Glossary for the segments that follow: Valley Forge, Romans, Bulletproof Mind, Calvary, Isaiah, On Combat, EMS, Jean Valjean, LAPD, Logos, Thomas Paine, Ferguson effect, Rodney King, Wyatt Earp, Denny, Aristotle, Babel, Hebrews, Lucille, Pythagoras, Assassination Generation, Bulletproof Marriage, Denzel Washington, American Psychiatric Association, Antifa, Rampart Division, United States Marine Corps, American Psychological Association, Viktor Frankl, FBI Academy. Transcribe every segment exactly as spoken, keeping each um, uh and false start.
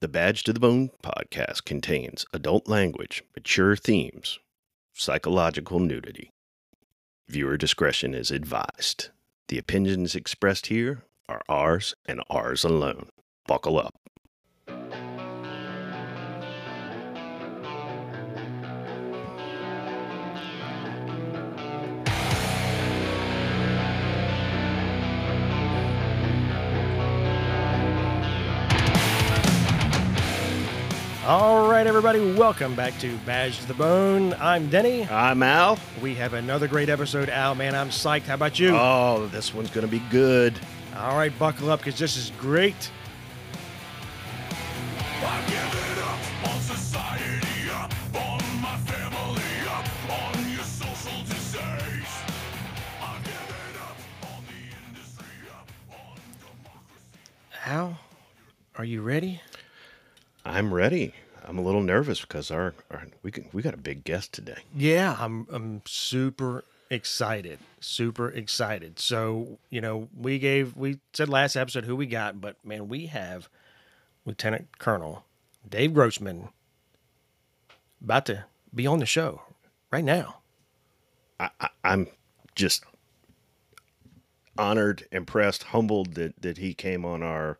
The Badge to the Bone podcast contains adult language, mature themes, psychological nudity. Viewer discretion is advised. The opinions expressed here are ours and ours alone. Buckle up. All right, everybody, welcome back to Badge to the Bone. I'm Denny. I'm Al. We have another great episode, Al. Man, I'm psyched. How about you? Oh, this one's going to be good. All right, buckle up, because this is great. I'm giving up on society, up on my family, up on your social disease. I'm giving up on the industry, up on democracy. Al, are you ready? I'm ready. I'm a little nervous because our, our we can, we got a big guest today. Yeah, I'm I'm super excited, super excited. So you know, we gave we said last episode who we got, but man, we have Lieutenant Colonel Dave Grossman about to be on the show right now. I, I, I'm just honored, impressed, humbled that that he came on our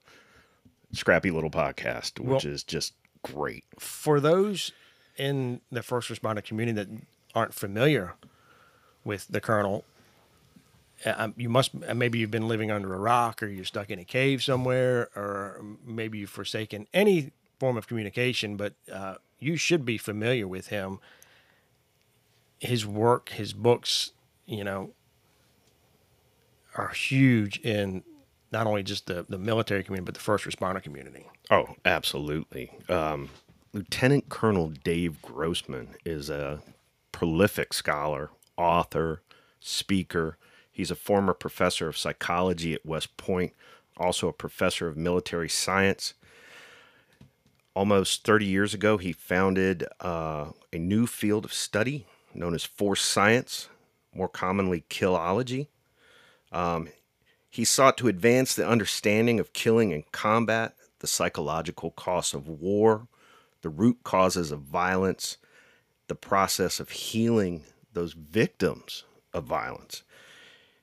scrappy little podcast, which well, is just great. For those in the first responder community that aren't familiar with the Colonel, uh, you must, maybe you've been living under a rock, or you're stuck in a cave somewhere, or maybe you've forsaken any form of communication, but uh, you should be familiar with him, his work, his books, you know, are huge in not only just the, the military community, but the first responder community. Oh, absolutely. Um, Lieutenant Colonel Dave Grossman is a prolific scholar, author, speaker. He's a former professor of psychology at West Point, also a professor of military science. Almost thirty years ago, he founded uh, a new field of study known as force science, more commonly killology. Um, He sought to advance the understanding of killing and combat, the psychological costs of war, the root causes of violence, the process of healing those victims of violence.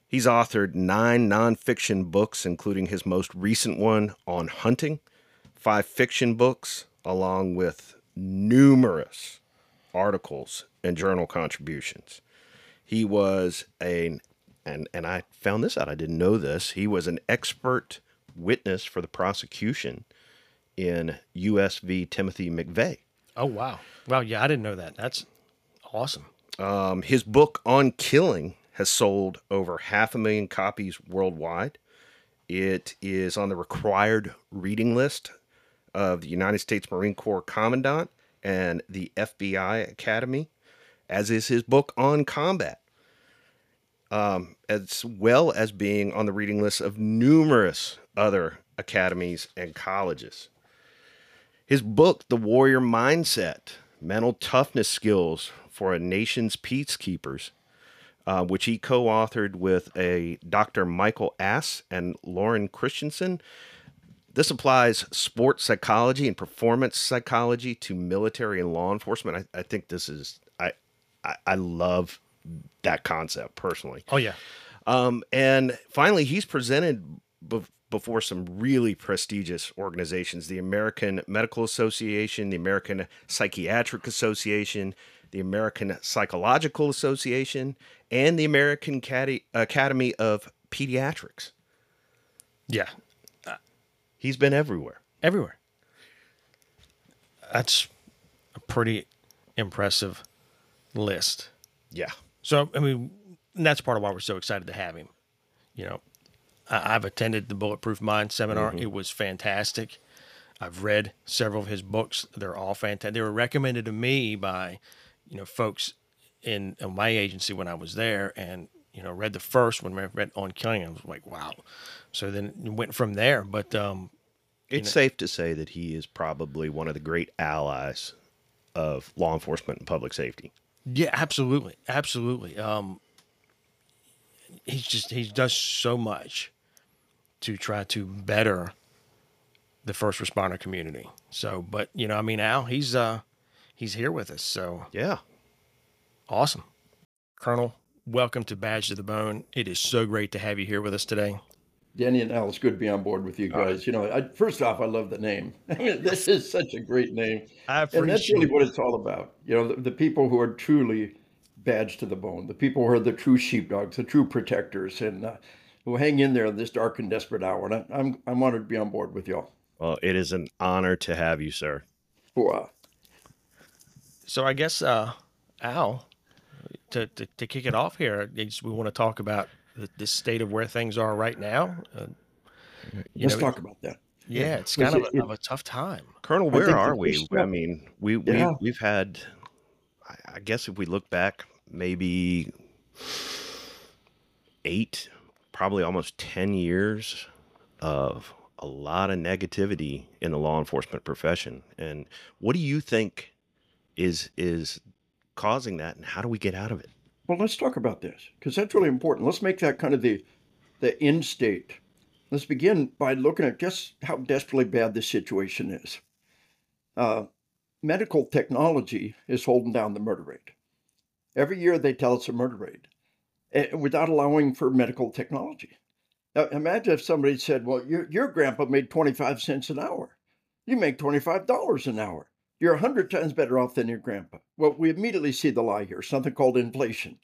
He's authored nine nonfiction books, including his most recent one on hunting, five fiction books, along with numerous articles and journal contributions. He was a And and I found this out. I didn't know this. He was an expert witness for the prosecution in U S v. Timothy McVeigh. Oh, wow. Wow, yeah, I didn't know that. That's awesome. Um, his book, On Killing, has sold over half a million copies worldwide. It is on the required reading list of the United States Marine Corps Commandant and the F B I Academy, as is his book, On Combat. Um, as well as being on the reading list of numerous other academies and colleges. His book, The Warrior Mindset, Mental Toughness Skills for a Nation's Peacekeepers, uh, which he co-authored with a Doctor Michael Ass and Lauren Christensen. This applies sports psychology and performance psychology to military and law enforcement. I, I think this is, I, I, I love that concept personally. Oh yeah. Um, and finally, he's presented be- before some really prestigious organizations, the American Medical Association, the American Psychiatric Association, the American Psychological Association, and the American Cad- Academy of Pediatrics. Yeah. Uh, he's been everywhere. Everywhere. That's a pretty impressive list. Yeah. So, I mean, that's part of why we're so excited to have him. You know, I, I've attended the Bulletproof Mind seminar. Mm-hmm. It was fantastic. I've read several of his books. They're all fantastic. They were recommended to me by, you know, folks in, in my agency when I was there, and, you know, read the first one, read On Killing. I was like, wow. So then it went from there. But um, it's safe know. to say that he is probably one of the great allies of law enforcement and public safety. Yeah, absolutely. Absolutely. Um, he's just, he does so much to try to better the first responder community. So, but you know, I mean, Al, he's uh, he's here with us. So yeah, awesome, Colonel. Welcome to Badge to the Bone. It is so great to have you here with us today. Denny and Al, it's good to be on board with you guys. You know, I, first off, I love the name. I mean, this is such a great name. I appreciate And that's really what it's all about. You know, the, the people who are truly badged to the bone, the people who are the true sheepdogs, the true protectors, and uh, who hang in there in this dark and desperate hour. And I, I'm, I'm honored to be on board with y'all. Well, it is an honor to have you, sir. Wow. So I guess, uh, Al, to, to, to kick it off here, we want to talk about this state of where things are right now. Uh, Let's know, talk about that. Yeah, it's kind of, it, a, of a tough time. Colonel, where are we? Stuff. I mean, we, yeah. we, we've had, I guess if we look back, maybe eight, probably almost ten years of a lot of negativity in the law enforcement profession. And what do you think is is causing that, and how do we get out of it? Well, let's talk about this, because that's really important. Let's make that kind of the, the end state. Let's begin by looking at just how desperately bad this situation is. Uh, medical technology is holding down the murder rate. Every year they tell us a murder rate, and without allowing for medical technology. Now, imagine if somebody said, well, your, your grandpa made twenty-five cents an hour. You make twenty-five dollars an hour. You're a hundred times better off than your grandpa. Well, we immediately see the lie here, something called inflation.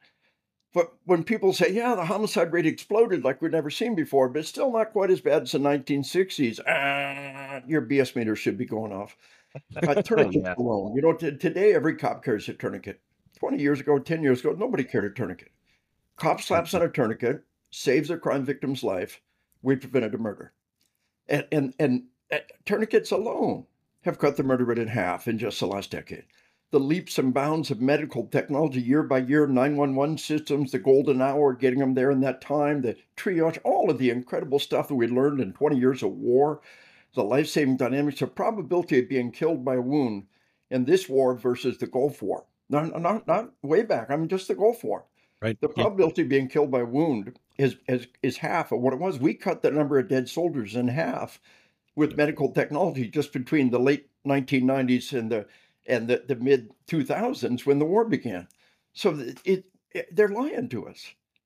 But when people say, yeah, the homicide rate exploded like we've never seen before, but it's still not quite as bad as the nineteen sixties, ah, your B S meter should be going off. Uh, tourniquet yeah. alone. You know, t- today, every cop carries a tourniquet. twenty years ago, ten years ago, nobody carried a tourniquet. Cop slaps on a tourniquet, saves a crime victim's life. We prevented a murder. And, and, and uh, tourniquets alone have cut the murder rate in half in just the last decade. The leaps and bounds of medical technology year by year, nine one one systems, the golden hour, getting them there in that time, the triage, all of the incredible stuff that we learned in twenty years of war, the life-saving dynamics, the probability of being killed by a wound in this war versus the Gulf War. Not, not, not way back, I mean, just the Gulf War. Right. The probability yeah. of being killed by a wound is, is, is half of what it was. We cut the number of dead soldiers in half with medical technology just between the late nineteen nineties and the and the, the mid two thousands when the war began. So it, it they're lying to us.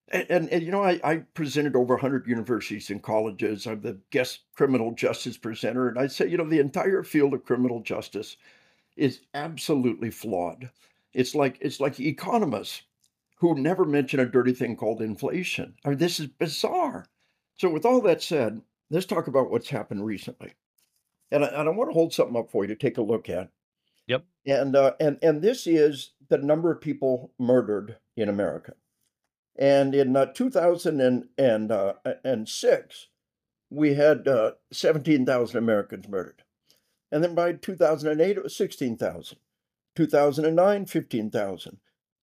And, and, and you know, I, I presented over one hundred universities and colleges. I'm the guest criminal justice presenter. And I say, you know, the entire field of criminal justice is absolutely flawed. It's like, it's like economists who never mention a dirty thing called inflation. I mean, this is bizarre. So with all that said, let's talk about what's happened recently. And I, and I want to hold something up for you to take a look at. Yep. And, uh, and, and this is the number of people murdered in America. And in uh, two thousand six, we had uh, seventeen thousand Americans murdered. And then by two thousand eight, it was sixteen thousand. two thousand nine, fifteen thousand.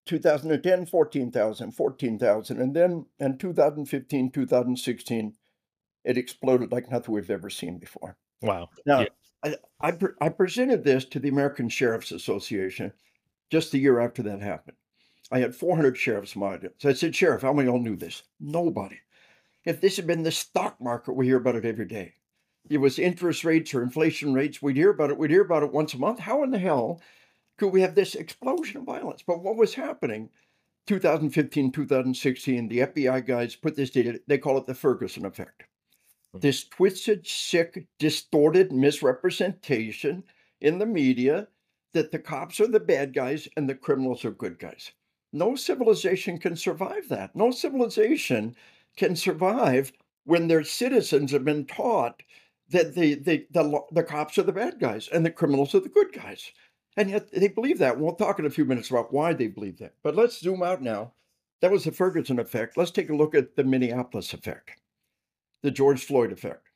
two thousand ten, fourteen thousand, fourteen thousand. And then in two thousand fifteen, two thousand sixteen, it exploded like nothing we've ever seen before. Wow. Now, yeah. I, I, pre- I presented this to the American Sheriff's Association just the year after that happened. I had four hundred sheriffs in my audience. I said, Sheriff, how many of y'all knew this? Nobody. If this had been the stock market, we hear about it every day. It was interest rates or inflation rates. We'd hear about it. We'd hear about it once a month. How in the hell could we have this explosion of violence? But what was happening two thousand fifteen, two thousand sixteen, the F B I guys put this data, they call it the Ferguson effect. This twisted, sick, distorted misrepresentation in the media that the cops are the bad guys and the criminals are good guys. No civilization can survive that. No civilization can survive when their citizens have been taught that the, the, the, the cops are the bad guys and the criminals are the good guys. And yet they believe that. We'll talk in a few minutes about why they believe that. But let's zoom out now. That was the Ferguson effect. Let's take a look at the Minneapolis effect. The George Floyd effect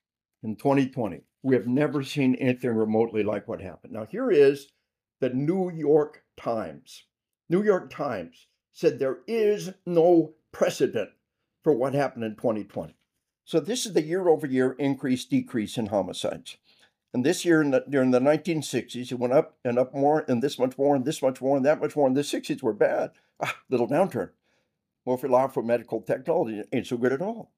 in twenty twenty. We have never seen anything remotely like what happened. Now, here is the New York Times. New York Times said there is no precedent for what happened in twenty twenty. So this is the year-over-year increase, decrease in homicides. And this year, in the, during the nineteen sixties, it went up and up more, and this much more, and this much more, and that much more, and the sixties were bad. Ah, little downturn. Well, if we allow for medical technology, it ain't so good at all.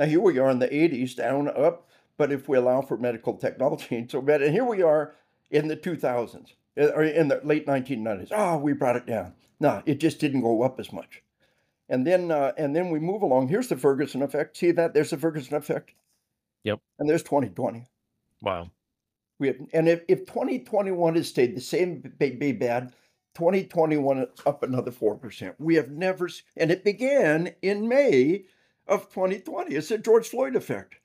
Now, here we are in the eighties, down, up, but if we allow for medical technology and so bad, and here we are in the two thousands, or in the late nineteen nineties, ah, oh, we brought it down. No, it just didn't go up as much. And then uh, and then we move along. Here's the Ferguson effect. See that? There's the Ferguson effect. Yep. And there's twenty twenty. Wow. We have, and if, if twenty twenty-one has stayed the same, be bad, twenty twenty-one up another four percent. We have never, and it began in May of twenty twenty. It's the George Floyd effect.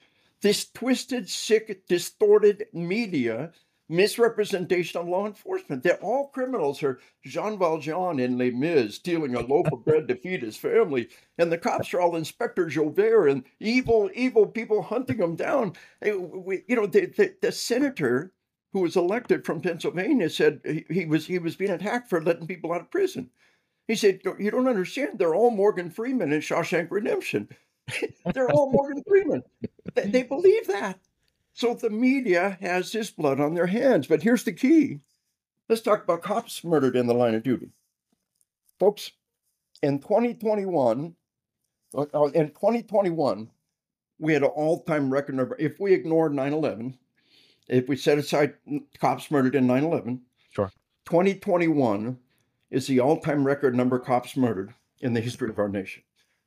This twisted, sick, distorted media misrepresentation of law enforcement. That all criminals are Jean Valjean in Les Mis, stealing a loaf of bread to feed his family. And the cops are all Inspector Javert and evil, evil people hunting them down. You know, the, the, the senator who was elected from Pennsylvania said he, he was he was being attacked for letting people out of prison. He said, you don't understand. They're all Morgan Freeman in Shawshank Redemption. They're all Morgan Freeman. They, they believe that. So the media has this blood on their hands. But here's the key. Let's talk about cops murdered in the line of duty. Folks, in twenty twenty-one, in twenty twenty-one, we had an all-time record number. If we ignore nine eleven, if we set aside cops murdered in nine eleven, sure. twenty twenty-one is the all-time record number of cops murdered in the history of our nation.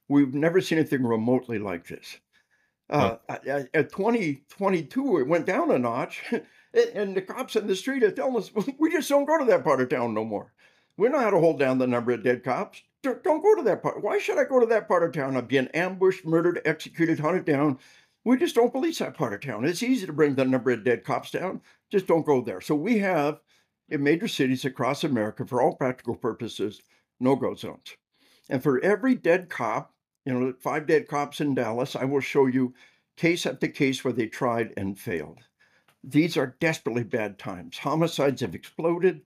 We've never seen anything remotely like this. Uh, oh. At twenty twenty-two, it went down a notch, and the cops in the street are telling us, we just don't go to that part of town no more. We know how to hold down the number of dead cops. Don't go to that part. Why should I go to that part of town? I'm being ambushed, murdered, executed, hunted down. We just don't police that part of town. It's easy to bring the number of dead cops down. Just don't go there. So we have, in major cities across America, for all practical purposes, no-go zones. And for every dead cop, you know, five dead cops in Dallas, I will show you case after case where they tried and failed. These are desperately bad times. Homicides have exploded.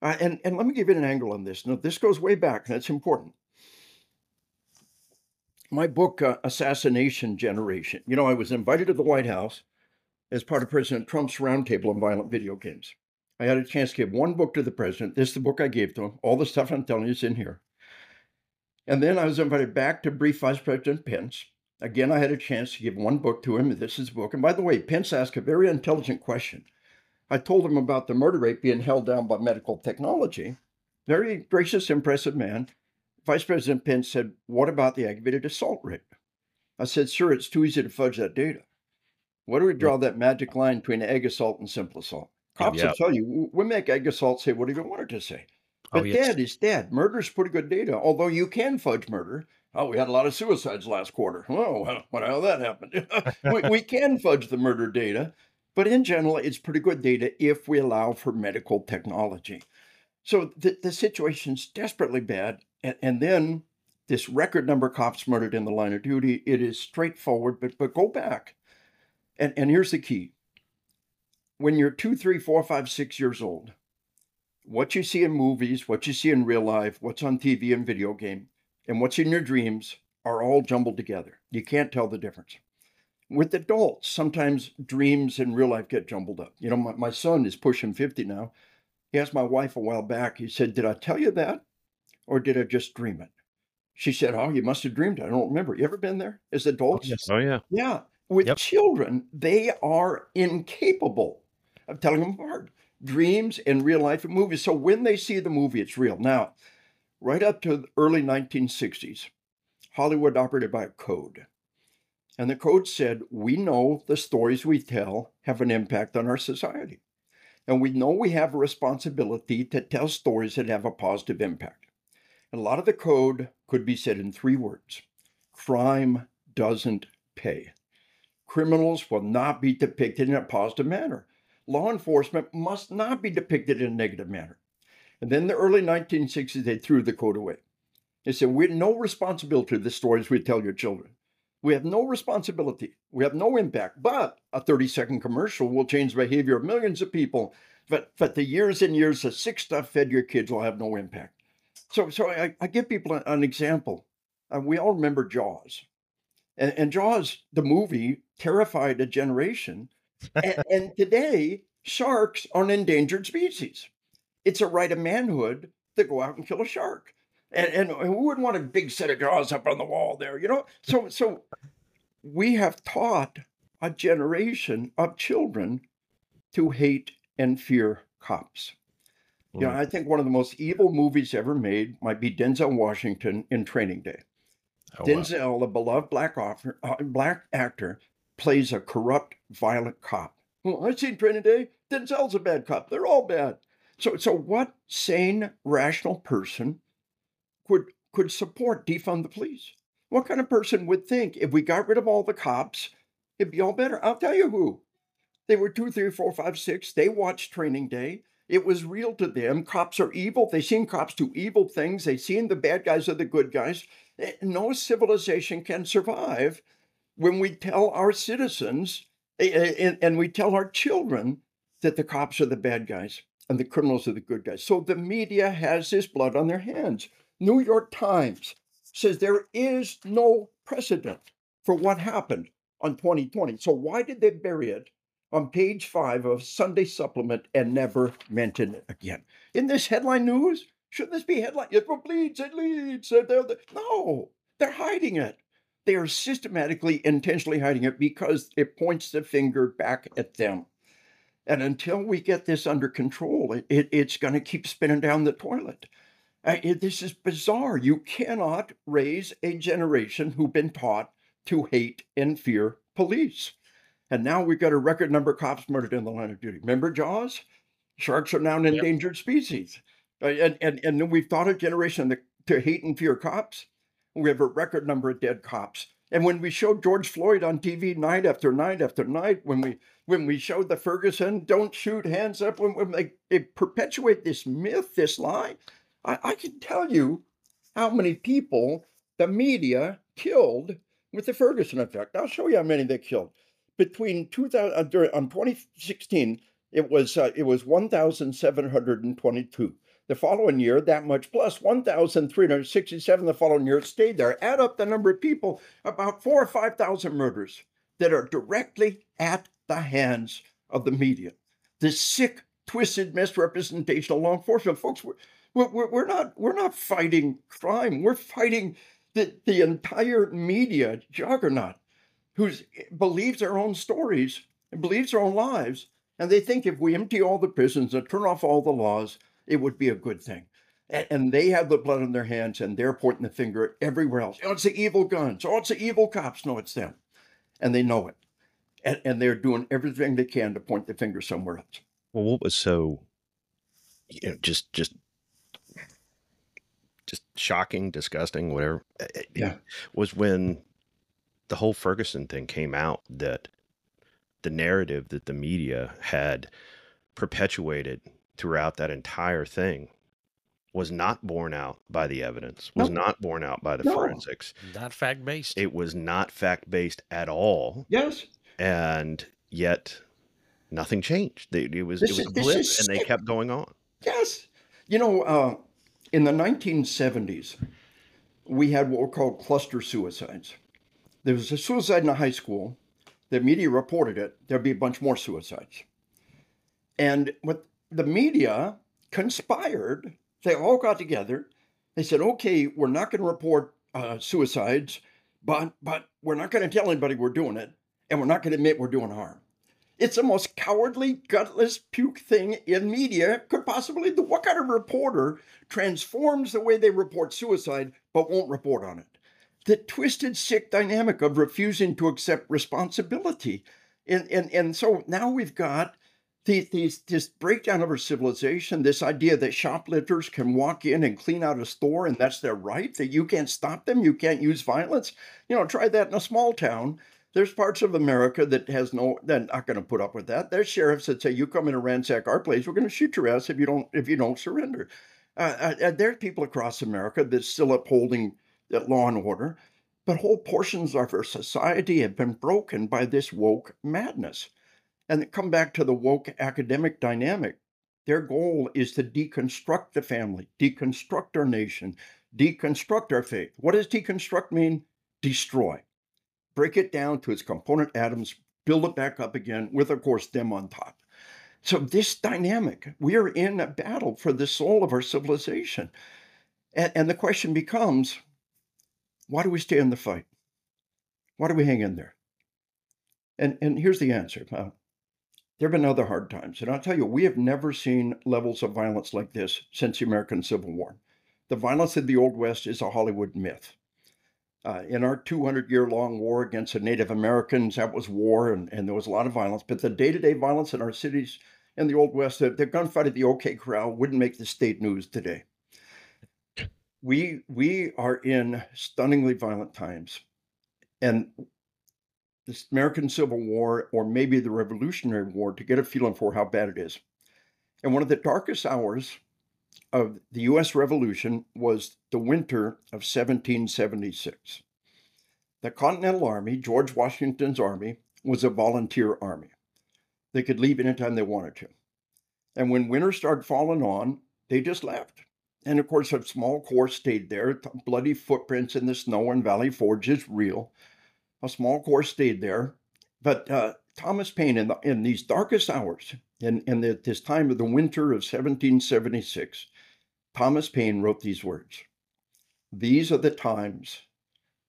Uh, and, and let me give you an angle on this. Now, this goes way back, and that's important. My book, uh, Assassination Generation, you know, I was invited to the White House as part of President Trump's roundtable on violent video games. I had a chance to give one book to the president. This is the book I gave to him. All the stuff I'm telling you is in here. And then I was invited back to brief Vice President Pence. Again, I had a chance to give one book to him. This is the book. And by the way, Pence asked a very intelligent question. I told him about the murder rate being held down by medical technology. Very gracious, impressive man. Vice President Pence said, what about the aggravated assault rate? I said, sir, it's too easy to fudge that data. Where do we draw that magic line between egg assault and simple assault? Cops yeah. will tell you, we make egg assault say what do you want it to say? But oh, yes. Dead is dead. Murder is pretty good data, although you can fudge murder. Oh, we had a lot of suicides last quarter. Oh, what the hell that happened? we, we can fudge the murder data, but in general, it's pretty good data if we allow for medical technology. So the, the situation's desperately bad. And, and then this record number of cops murdered in the line of duty, it is straightforward, but, but go back. And, and here's the key. When you're two, three, four, five, six years old, what you see in movies, what you see in real life, what's on T V and video game, and what's in your dreams are all jumbled together. You can't tell the difference. With adults, sometimes dreams and real life get jumbled up. You know, my, my son is pushing fifty now. He asked my wife a while back, he said, did I tell you that or did I just dream it? She said, oh, you must have dreamed it. I don't remember. You ever been there as adults? Oh, yes. Oh yeah. Yeah. With yep. children, they are incapable of telling them apart. Dreams and real life and movies. So when they see the movie, it's real. Now, right up to the early nineteen sixties, Hollywood operated by a code. And the code said, we know the stories we tell have an impact on our society. And we know we have a responsibility to tell stories that have a positive impact. And a lot of the code could be said in three words. Crime doesn't pay. Criminals will not be depicted in a positive manner. Law enforcement must not be depicted in a negative manner. And then in the early nineteen sixties, they threw the code away. They said, we have no responsibility to the stories we tell your children. We have no responsibility. We have no impact. But a thirty-second commercial will change the behavior of millions of people. But, but the years and years of sick stuff fed your kids will have no impact. So, so I, I give people an example. Uh, we all remember Jaws. And, and Jaws, the movie, terrified a generation. and, and today, sharks are an endangered species. It's a right of manhood to go out and kill a shark. And, and who would want a big set of jaws up on the wall there, you know? So, so we have taught a generation of children to hate and fear cops. Mm. You know, I think one of the most evil movies ever made might be Denzel Washington in Training Day. Oh, Denzel, wow. a beloved black, offer, uh, black actor, plays a corrupt, violent cop. Well, I've seen Training Day. Denzel's a bad cop. They're all bad. So, so what sane, rational person could could support defund the police? What kind of person would think if we got rid of all the cops, it'd be all better? I'll tell you who. They were two, three, four, five, six. They watched Training Day. It was real to them. Cops are evil. They've seen cops do evil things. They've seen the bad guys are the good guys. No civilization can survive when we tell our citizens and we tell our children that the cops are the bad guys and the criminals are the good guys. So the media has this blood on their hands. New York Times says there is no precedent for what happened on twenty twenty. So why did they bury it on page five of Sunday Supplement and never mention it again? In this headline news, should this be headline? It bleeds, it leads. They're, they're, they're, no, they're hiding it. They are systematically, intentionally hiding it because it points the finger back at them. And until we get this under control, it, it, it's going to keep spinning down the toilet. Uh, it, this is bizarre. You cannot raise a generation who've been taught to hate and fear police. And now we've got a record number of cops murdered in the line of duty. Remember Jaws? Sharks are now an endangered yep. species. Uh, and, and, and then we've taught a generation to, to hate and fear cops. We have a record number of dead cops. And when we showed George Floyd on T V night after night after night, when we when we showed the Ferguson, don't shoot, hands up, when, when they, they perpetuate this myth, this lie, I, I can tell you how many people the media killed with the Ferguson effect. I'll show you how many they killed. Between two thousand, uh, during, on twenty sixteen, it was uh, it was one thousand seven hundred twenty-two. The following year, that much plus one thousand three hundred sixty-seven the following year, stayed there. Add up the number of people, about four or five thousand murders that are directly at the hands of the media. This sick, twisted misrepresentation of law enforcement. Folks, we're, we're, we're, not, we're not fighting crime. We're fighting the, the entire media juggernaut who believes their own stories and believes their own lives. And they think if we empty all the prisons and turn off all the laws, it would be a good thing. And they have the blood on their hands and they're pointing the finger everywhere else. Oh, it's the evil guns. Oh, it's the evil cops. No, it's them. And they know it. And, and they're doing everything they can to point the finger somewhere else. Well, what was so, you know, just, just, just shocking, disgusting, whatever, yeah. was when the whole Ferguson thing came out, that the narrative that the media had perpetuated throughout that entire thing was not borne out by the evidence, was no. not borne out by the no. forensics. Not fact-based. It was not fact-based at all. Yes. And yet nothing changed. It was, it was is, a blip and sick. They kept going on. Yes. You know, uh, in the nineteen seventies, we had what were called cluster suicides. There was a suicide in a high school. The media reported it. There'd be a bunch more suicides. And what the media conspired, they all got together. They said, okay, we're not going to report uh, suicides, but but we're not going to tell anybody we're doing it, and we're not going to admit we're doing harm. It's the most cowardly, gutless, puke thing in media could possibly do. What kind of reporter transforms the way they report suicide but won't report on it? The twisted, sick dynamic of refusing to accept responsibility. And, and, and so now we've got These, these, this breakdown of our civilization, this idea that shoplifters can walk in and clean out a store and that's their right, that you can't stop them, you can't use violence. You know, try that in a small town. There's parts of America that has no, they're not going to put up with that. There's sheriffs that say, you come in and ransack our place, we're going to shoot your ass if you don't, if you don't surrender. Uh, uh, there are people across America that's still upholding that law and order, but whole portions of our society have been broken by this woke madness. And come back to the woke academic dynamic. Their goal is to deconstruct the family, deconstruct our nation, deconstruct our faith. What does deconstruct mean? Destroy. Break it down to its component atoms, build it back up again with, of course, them on top. So this dynamic, we are in a battle for the soul of our civilization. And, and the question becomes, why do we stay in the fight? Why do we hang in there? And, and here's the answer. Uh, there have been other hard times. And I'll tell you, we have never seen levels of violence like this since the American Civil War. The violence of the Old West is a Hollywood myth. Uh, in our two hundred year long war against the Native Americans, that was war, and, and there was a lot of violence. But the day-to-day violence in our cities in the Old West, the, the gunfight at the OK Corral wouldn't make the state news today. We, we are in stunningly violent times. And this American Civil War, or maybe the Revolutionary War, to get a feeling for how bad it is. And one of the darkest hours of the U S Revolution was the winter of seventeen seventy-six. The Continental Army, George Washington's army, was a volunteer army. They could leave anytime they wanted to. And when winter started falling on, they just left. And of course, a small corps stayed there. Bloody footprints in the snow and Valley Forge is real. A small corps stayed there. But uh, Thomas Paine, in, the, in these darkest hours, in, in the, this time of the winter of seventeen seventy-six, Thomas Paine wrote these words. These are the times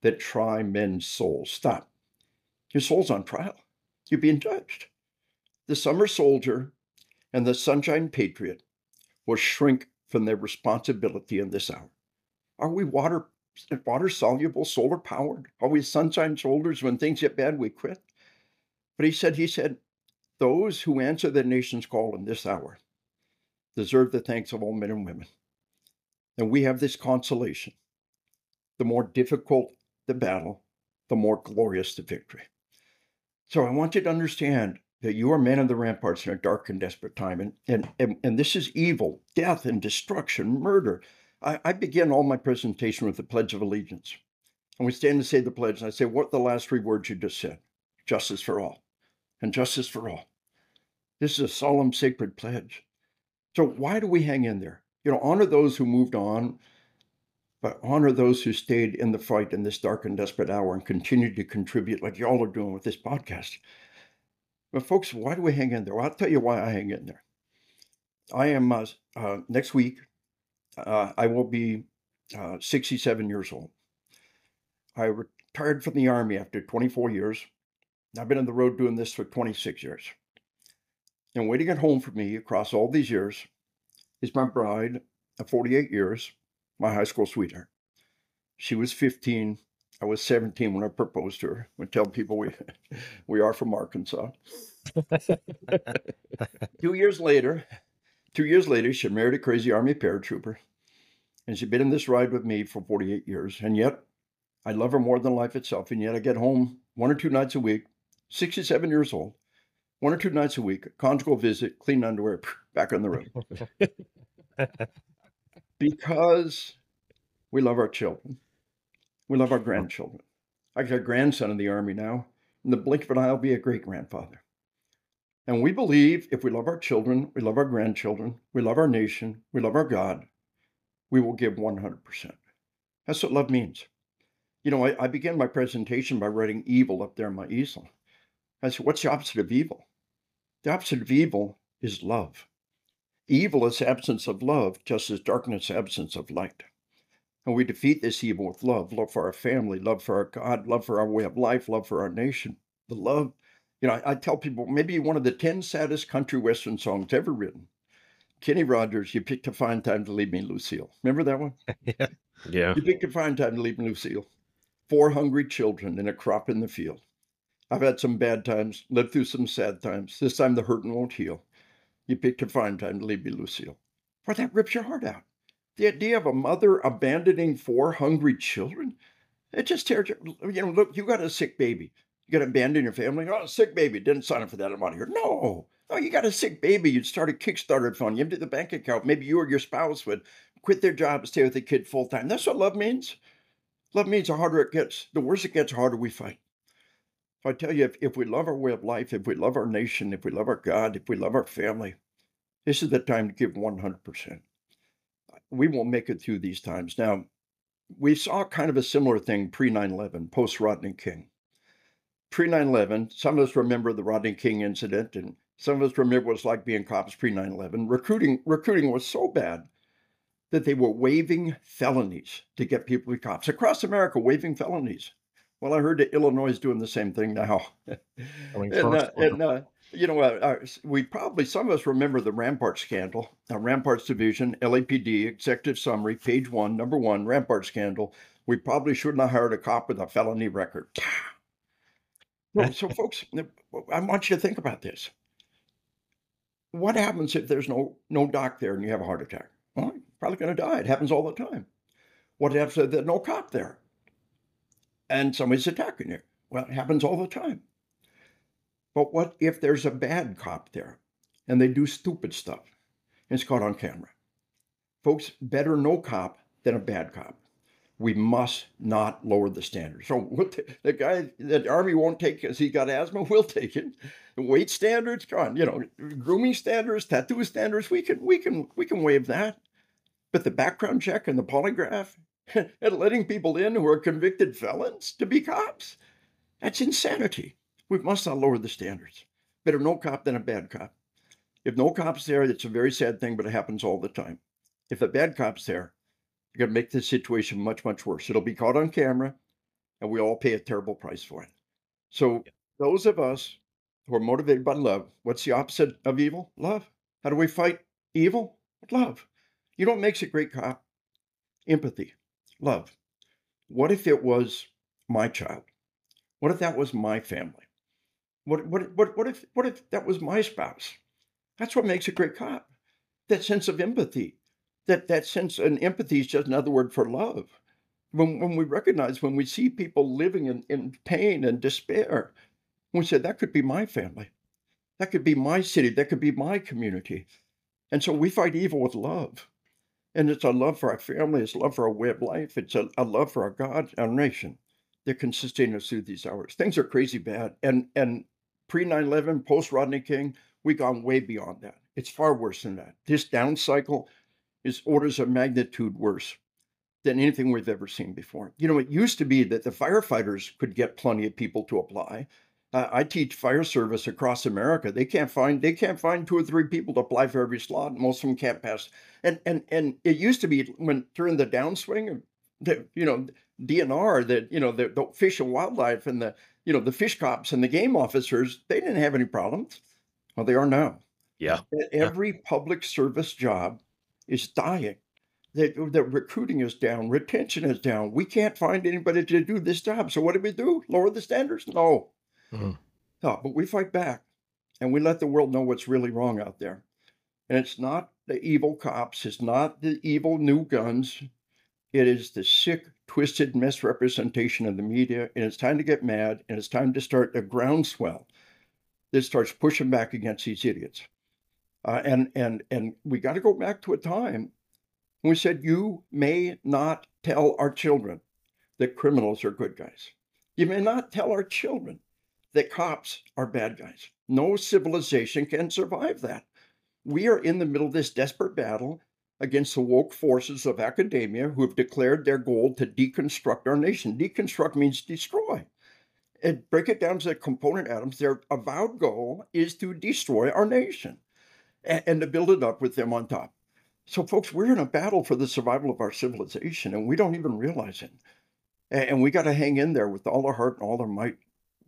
that try men's souls. Stop. Your soul's on trial. You're being judged. The summer soldier and the sunshine patriot will shrink from their responsibility in this hour. Are we water, water soluble, solar powered? Are we sunshine soldiers? When things get bad, we quit. But he said, he said, those who answer the nation's call in this hour deserve the thanks of all men and women. And we have this consolation. The more difficult the battle, the more glorious the victory. So I want you to understand that you are men of the ramparts in a dark and desperate time. And, and, and, and this is evil, death and destruction, murder. I, I begin all my presentation with the Pledge of Allegiance. And we stand to say the pledge, and I say, what are the last three words you just said? Justice for all, and justice for all. This is a solemn, sacred pledge. So why do we hang in there? You know, honor those who moved on, but honor those who stayed in the fight in this dark and desperate hour and continued to contribute like y'all are doing with this podcast. But folks, why do we hang in there? Well, I'll tell you why I hang in there. I am, uh, uh, next week, uh, I will be uh, sixty-seven years old. I retired from the Army after twenty-four years. I've been on the road doing this for twenty-six years. And waiting at home for me across all these years is my bride of forty-eight years, my high school sweetheart. She was fifteen. I was seventeen when I proposed to her. We tell people we we are from Arkansas. two years later, two years later, she married a crazy Army paratrooper. And she'd been in this ride with me for forty-eight years. And yet, I love her more than life itself. And yet I get home one or two nights a week, sixty-seven years old, one or two nights a week, conjugal visit, clean underwear, back on the road. Because we love our children. We love our grandchildren. I got a grandson in the Army now. In the blink of an eye, I'll be a great-grandfather. And we believe if we love our children, we love our grandchildren, we love our nation, we love our God, we will give one hundred percent. That's what love means. You know, I, I began my presentation by writing evil up there on my easel. I said, what's the opposite of evil? The opposite of evil is love. Evil is absence of love, just as darkness is absence of light. And we defeat this evil with love, love for our family, love for our God, love for our way of life, love for our nation. The love, you know, I, I tell people, maybe one of the ten saddest country western songs ever written. Kenny Rogers, You Picked a Fine Time to Leave Me, Lucille. Remember that one? Yeah. Yeah. You picked a fine time to leave me, Lucille. Four hungry children and a crop in the field. I've had some bad times, lived through some sad times. This time the hurting won't heal. You picked a fine time to leave me, Lucille. Boy, that rips your heart out. The idea of a mother abandoning four hungry children, it just tears you. You know, look, you got a sick baby. You got to abandon your family. Oh, sick baby. Didn't sign up for that. I'm out of here. No. No, you got a sick baby. You'd start a Kickstarter fund. You empty the bank account. Maybe you or your spouse would quit their job and stay with the kid full time. That's what love means. Love means the harder it gets, the worse it gets, the harder we fight. So I tell you, if, if we love our way of life, if we love our nation, if we love our God, if we love our family, this is the time to give one hundred percent. We won't make it through these times. Now, we saw kind of a similar thing pre nine eleven, post-Rodney King. Pre nine eleven, some of us remember the Rodney King incident, and some of us remember what it's like being cops pre nine eleven. Recruiting, recruiting was so bad that they were waiving felonies to get people to be cops. Across America, waiving felonies. Well, I heard that Illinois is doing the same thing now. and, uh, and uh, you know, uh, we probably, some of us remember the Rampart scandal, uh, Rampart's division, L A P D, executive summary, page one, number one, Rampart scandal. We probably shouldn't have hired a cop with a felony record. Well, so folks, I want you to think about this. What happens if there's no, no doc there and you have a heart attack? Well, you're probably going to die. It happens all the time. What happens if there's no cop there and somebody's attacking you? Well, it happens all the time. But what if there's a bad cop there and they do stupid stuff and it's caught on camera? Folks, better no cop than a bad cop. We must not lower the standards. So we'll the guy that Army won't take because he got asthma, we'll take it. Weight standards, come on, you know, grooming standards, tattoo standards, we can, we can, we can waive that. But the background check and the polygraph and letting people in who are convicted felons to be cops, that's insanity. We must not lower the standards. Better no cop than a bad cop. If no cop's there, it's a very sad thing, but it happens all the time. If a bad cop's there, you're going to make this situation much, much worse. It'll be caught on camera, and we all pay a terrible price for it. So yeah. Those of us who are motivated by love, what's the opposite of evil? Love. How do we fight evil? Love. You know what makes a great cop? Empathy. Love. What if it was my child? What if that was my family? What, what, what, what, if, what if that was my spouse? That's what makes a great cop. That sense of empathy. That, that sense, and empathy is just another word for love. When, when we recognize, when we see people living in, in pain and despair, we say, that could be my family. That could be my city. That could be my community. And so we fight evil with love. And it's a love for our family. It's love for our way of life. It's a, a love for our God, our nation that can sustain us through these hours. Things are crazy bad. And, and pre nine eleven, post-Rodney King, we've gone way beyond that. It's far worse than that. This down cycle is orders of magnitude worse than anything we've ever seen before. You know, it used to be that the firefighters could get plenty of people to apply. Uh, I teach fire service across America. They can't find they can't find two or three people to apply for every slot. Most of them can't pass. And and and it used to be when during the downswing, the, you know, D N R, that you know the, the fish and wildlife and the you know the fish cops and the game officers, they didn't have any problems. Well, they are now. Yeah. Every yeah. public service job is dying. The, the recruiting is down. Retention is down. We can't find anybody to do this job. So what do we do? Lower the standards? No. Mm-hmm. No, but we fight back. And we let the world know what's really wrong out there. And it's not the evil cops. It's not the evil new guns. It is the sick, twisted misrepresentation of the media. And it's time to get mad. And it's time to start a groundswell that starts pushing back against these idiots. Uh, and and and we got to go back to a time when we said, you may not tell our children that criminals are good guys. You may not tell our children that cops are bad guys. No civilization can survive that. We are in the middle of this desperate battle against the woke forces of academia who have declared their goal to deconstruct our nation. Deconstruct means destroy. And break it down to the component atoms. Their avowed goal is to destroy our nation. And to build it up with them on top. So, folks, we're in a battle for the survival of our civilization, and we don't even realize it. And we got to hang in there with all our heart and all our might,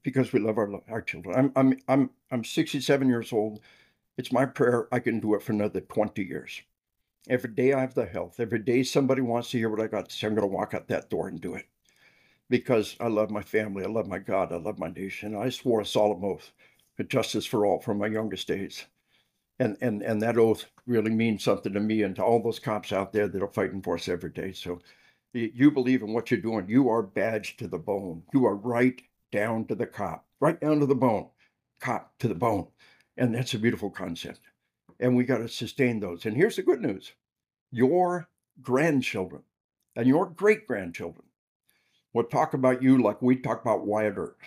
because we love our our children. I'm I'm I'm I'm sixty-seven years old. It's my prayer I can do it for another twenty years. Every day I have the health. Every day somebody wants to hear what I got to say. I'm going to walk out that door and do it, because I love my family. I love my God. I love my nation. I swore a solemn oath to justice for all from my youngest days. And, and and that oath really means something to me and to all those cops out there that are fighting for us every day. So you believe in what you're doing. You are badged to the bone. You are right down to the cop, right down to the bone, cop to the bone. And that's a beautiful concept. And we got to sustain those. And here's the good news. Your grandchildren and your great-grandchildren will talk about you like we talk about Wyatt Earp.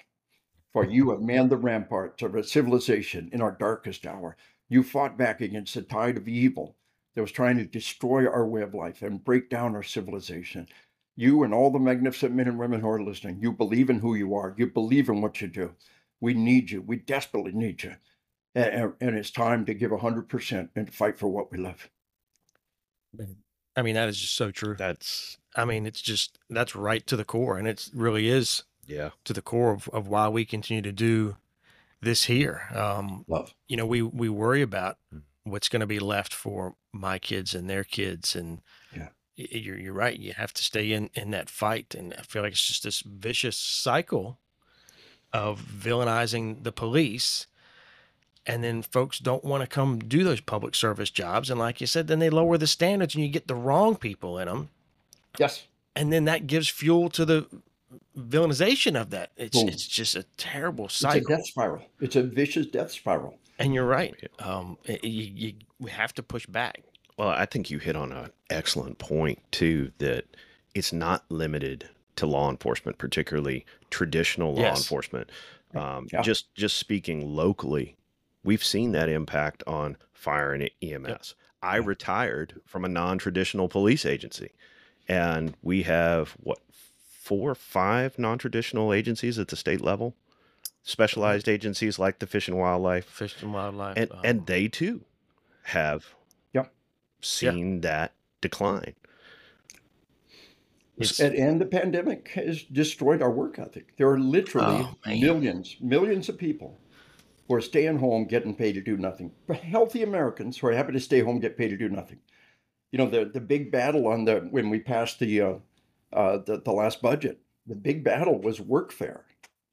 For you have manned the ramparts of a civilization in our darkest hour. You fought back against the tide of evil that was trying to destroy our way of life and break down our civilization. You and all the magnificent men and women who are listening, you believe in who you are. You believe in what you do. We need you. We desperately need you. And, and it's time to give one hundred percent and fight for what we love. I mean, that is just so true. That's, I mean, it's just, that's right to the core. And it really is yeah, to the core of, of why we continue to do this here. Um, Love. You know, we, we worry about what's going to be left for my kids and their kids. And yeah. you're, you're right. You have to stay in, in that fight. And I feel like it's just this vicious cycle of villainizing the police. And then folks don't want to come do those public service jobs. And like you said, then they lower the standards and you get the wrong people in them. Yes. And then that gives fuel to the villainization of that. It's Boom. It's just a terrible cycle. It's a death spiral. It's a vicious death spiral. And you're right. Um, it, you, you, we have to push back. Well, I think you hit on an excellent point, too, that it's not limited to law enforcement, particularly traditional law yes. enforcement. Um, yeah. Just just speaking locally, we've seen that impact on fire and E M S. Yep. I retired from a non-traditional police agency, and we have, what, four or five non-traditional agencies at the state level, specialized agencies like the Fish and Wildlife. Fish and Wildlife. And, um, and they, too, have yep. seen yep. that decline. And, and the pandemic has destroyed our work ethic. There are literally oh, millions, millions of people who are staying home, getting paid to do nothing. But healthy Americans who are happy to stay home, get paid to do nothing. You know, the, the big battle on the, when we passed the, uh, uh, the, the last budget, the big battle was workfare.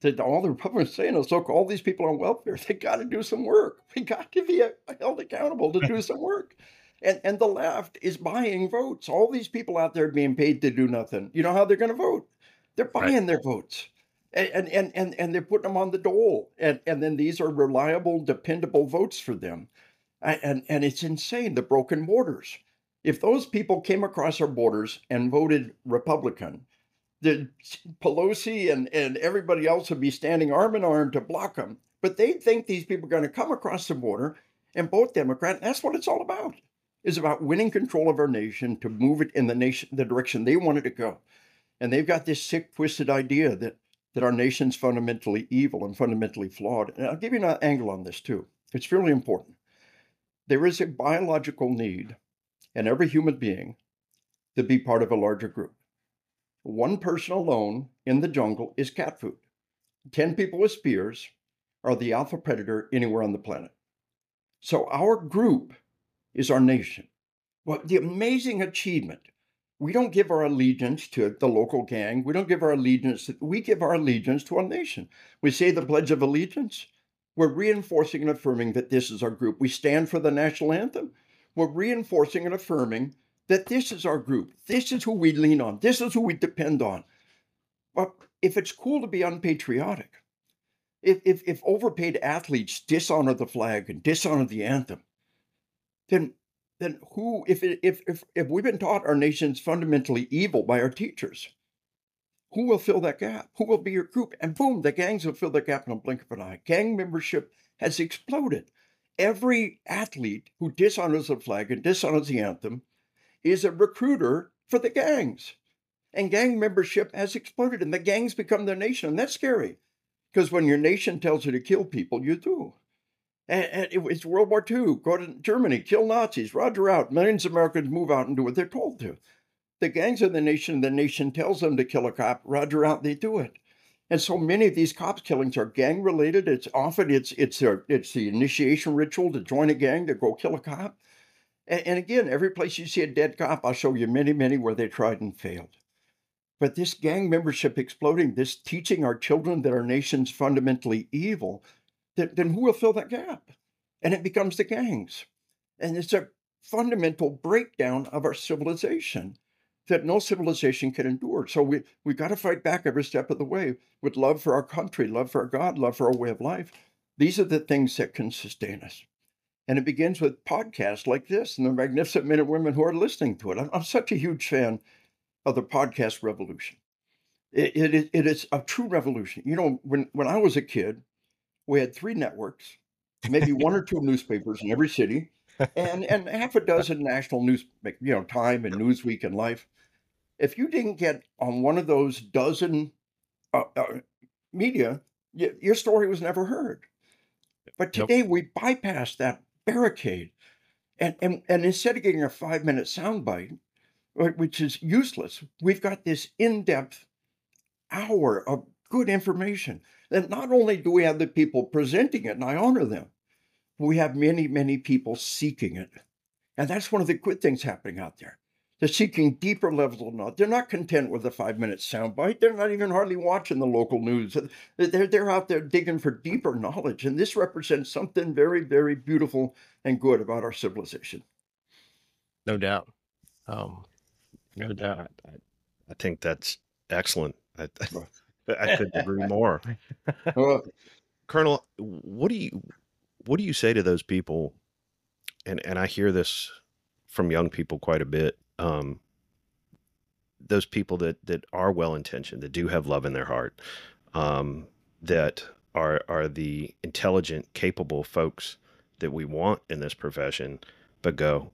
That all the Republicans saying is, look, all these people on welfare, they got to do some work. We got to be held accountable to do some work. And, and the left is buying votes. All these people out there being paid to do nothing. You know how they're going to vote? They're buying right. their votes. And, and, and, and they're putting them on the dole. And, and then these are reliable, dependable votes for them. And, and it's insane, the broken borders. If those people came across our borders and voted Republican, the Pelosi and, and everybody else would be standing arm in arm to block them. But they think these people are going to come across the border and vote Democrat. And that's what it's all about, is about winning control of our nation to move it in the nation, the direction they wanted to go. And they've got this sick, twisted idea that that our nation's fundamentally evil and fundamentally flawed. And I'll give you an angle on this, too. It's really important. There is a biological need in every human being to be part of a larger group. One person alone in the jungle is cat food. Ten people with spears are the alpha predator anywhere on the planet. So our group is our nation. Well, the amazing achievement. We don't give our allegiance to the local gang. We don't give our allegiance. We give our allegiance to our nation. We say the Pledge of Allegiance. We're reinforcing and affirming that this is our group. We stand for the national anthem. We're reinforcing and affirming that this is our group. This is who we lean on. This is who we depend on. But if it's cool to be unpatriotic, if, if, if overpaid athletes dishonor the flag and dishonor the anthem, then then who, if, if, if, if we've been taught our nation's fundamentally evil by our teachers, who will fill that gap? Who will be your group? And boom, the gangs will fill the gap in a blink of an eye. Gang membership has exploded. Every athlete who dishonors the flag and dishonors the anthem is a recruiter for the gangs. And gang membership has exploded, and the gangs become their nation. And that's scary, because when your nation tells you to kill people, you do. And it's World War Two. Go to Germany, kill Nazis, Roger out. Millions of Americans move out and do what they're told to. The gangs of the nation, the nation tells them to kill a cop, Roger out, they do it. And so many of these cops killings are gang related. It's often it's it's a, it's the initiation ritual to join a gang to go kill a cop. And, and again, every place you see a dead cop, I'll show you many, many where they tried and failed. But this gang membership exploding, this teaching our children that our nation's fundamentally evil, then who will fill that gap? And it becomes the gangs. And it's a fundamental breakdown of our civilization that no civilization can endure. So we, we got to fight back every step of the way with love for our country, love for our God, love for our way of life. These are the things that can sustain us. And it begins with podcasts like this and the magnificent men and women who are listening to it. I'm, I'm such a huge fan of the podcast revolution. It, it, it is a true revolution. You know, when, when I was a kid, we had three networks, maybe one or two newspapers in every city, and, and half a dozen national news, you know, Time and Newsweek and Life. If you didn't get on one of those dozen uh, uh, media, y- your story was never heard. But today nope. we bypassed that barricade. And, and, and instead of getting a five-minute soundbite, which is useless, we've got this in-depth hour of good information. And not only do we have the people presenting it, and I honor them, we have many, many people seeking it. And that's one of the good things happening out there. They're seeking deeper levels of knowledge. They're not content with a five-minute soundbite. They're not even hardly watching the local news. They're, they're out there digging for deeper knowledge. And this represents something very, very beautiful and good about our civilization. No doubt. Um, no doubt. I, I think that's excellent. I, I couldn't agree more. Well, Colonel, what do you what do you say to those people? And and I hear this from young people quite a bit. Um, those people that, that are well-intentioned, that do have love in their heart, um, that are, are the intelligent, capable folks that we want in this profession, but go,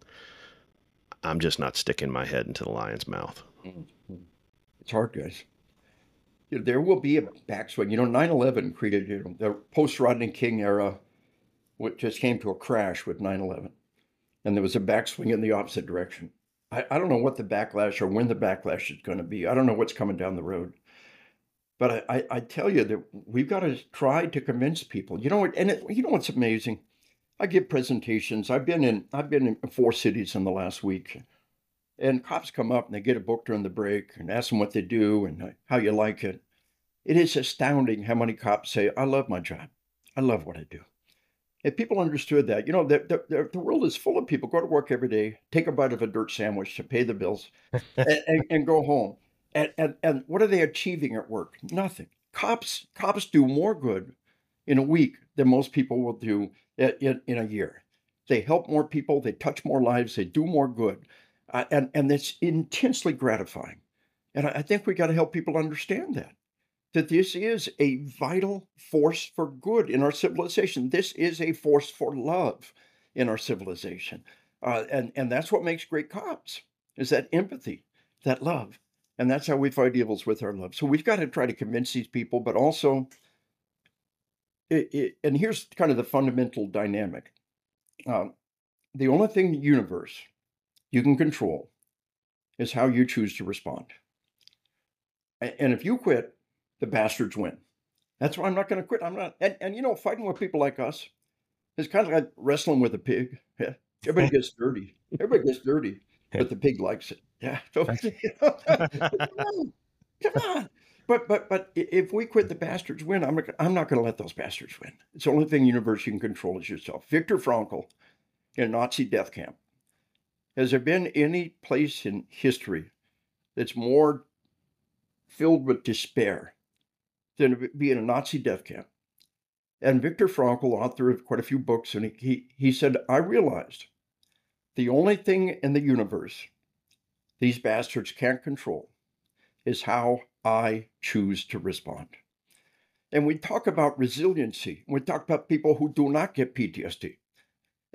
I'm just not sticking my head into the lion's mouth. It's hard, guys. You know, there will be a backswing. You know, nine eleven created, you know, the post-Rodney King era, which just came to a crash with nine eleven. And there was a backswing in the opposite direction. I don't know what the backlash or when the backlash is going to be. I don't know what's coming down the road. But I, I, I tell you that we've got to try to convince people. You know what? And it, you know what's amazing? I give presentations. I've been in I've been in four cities in the last week, and cops come up and they get a book during the break and ask them what they do and how you like it. It is astounding how many cops say, "I love my job. I love what I do." If people understood that, you know, the, the, the world is full of people go to work every day, take a bite of a dirt sandwich to pay the bills, and, and, and go home. And, and, and what are they achieving at work? Nothing. Cops cops do more good in a week than most people will do in, in a year. They help more people. They touch more lives. They do more good. Uh, and, and it's intensely gratifying. And I, I think we got to help people understand that. that this is a vital force for good in our civilization. This is a force for love in our civilization. Uh, and, and that's what makes great cops, is that empathy, that love. And that's how we fight evils, with our love. So we've got to try to convince these people, but also, it, it, and here's kind of the fundamental dynamic. Um, the only thing in the universe you can control is how you choose to respond. And if you quit, the bastards win. That's why I'm not going to quit. I'm not. And, and, you know, fighting with people like us is kind of like wrestling with a pig. Yeah. Everybody gets dirty. Everybody gets dirty, but the pig likes it. Yeah. So, you know, come on. Come on. But, but, but if we quit, the bastards win. I'm, I'm not going to let those bastards win. It's the only thing in the universe you can control is yourself. Viktor Frankl in Nazi death camp. Has there been any place in history that's more filled with despair than to be in a Nazi death camp? And Viktor Frankl, author of quite a few books, and he, he said, I realized the only thing in the universe these bastards can't control is how I choose to respond. And we talk about resiliency. We talk about people who do not get P T S D.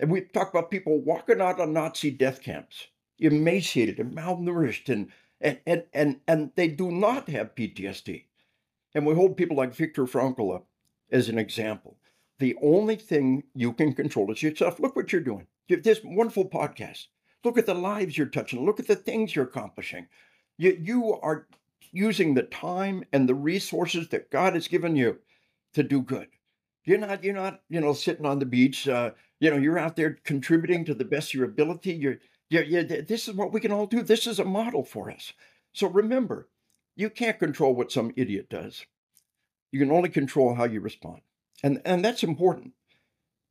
And we talk about people walking out of Nazi death camps, emaciated and malnourished, and, and, and, and, and they do not have P T S D. And we hold people like Viktor Frankl up as an example. The only thing you can control is yourself. Look what you're doing. You have this wonderful podcast. Look at the lives you're touching. Look at the things you're accomplishing. You, you are using the time and the resources that God has given you to do good. You're not, you're not, you know, sitting on the beach. Uh, you know, you're out there contributing to the best of your ability. You're, you're, you're, this is what we can all do. This is a model for us. So remember, you can't control what some idiot does. You can only control how you respond. And, and that's important,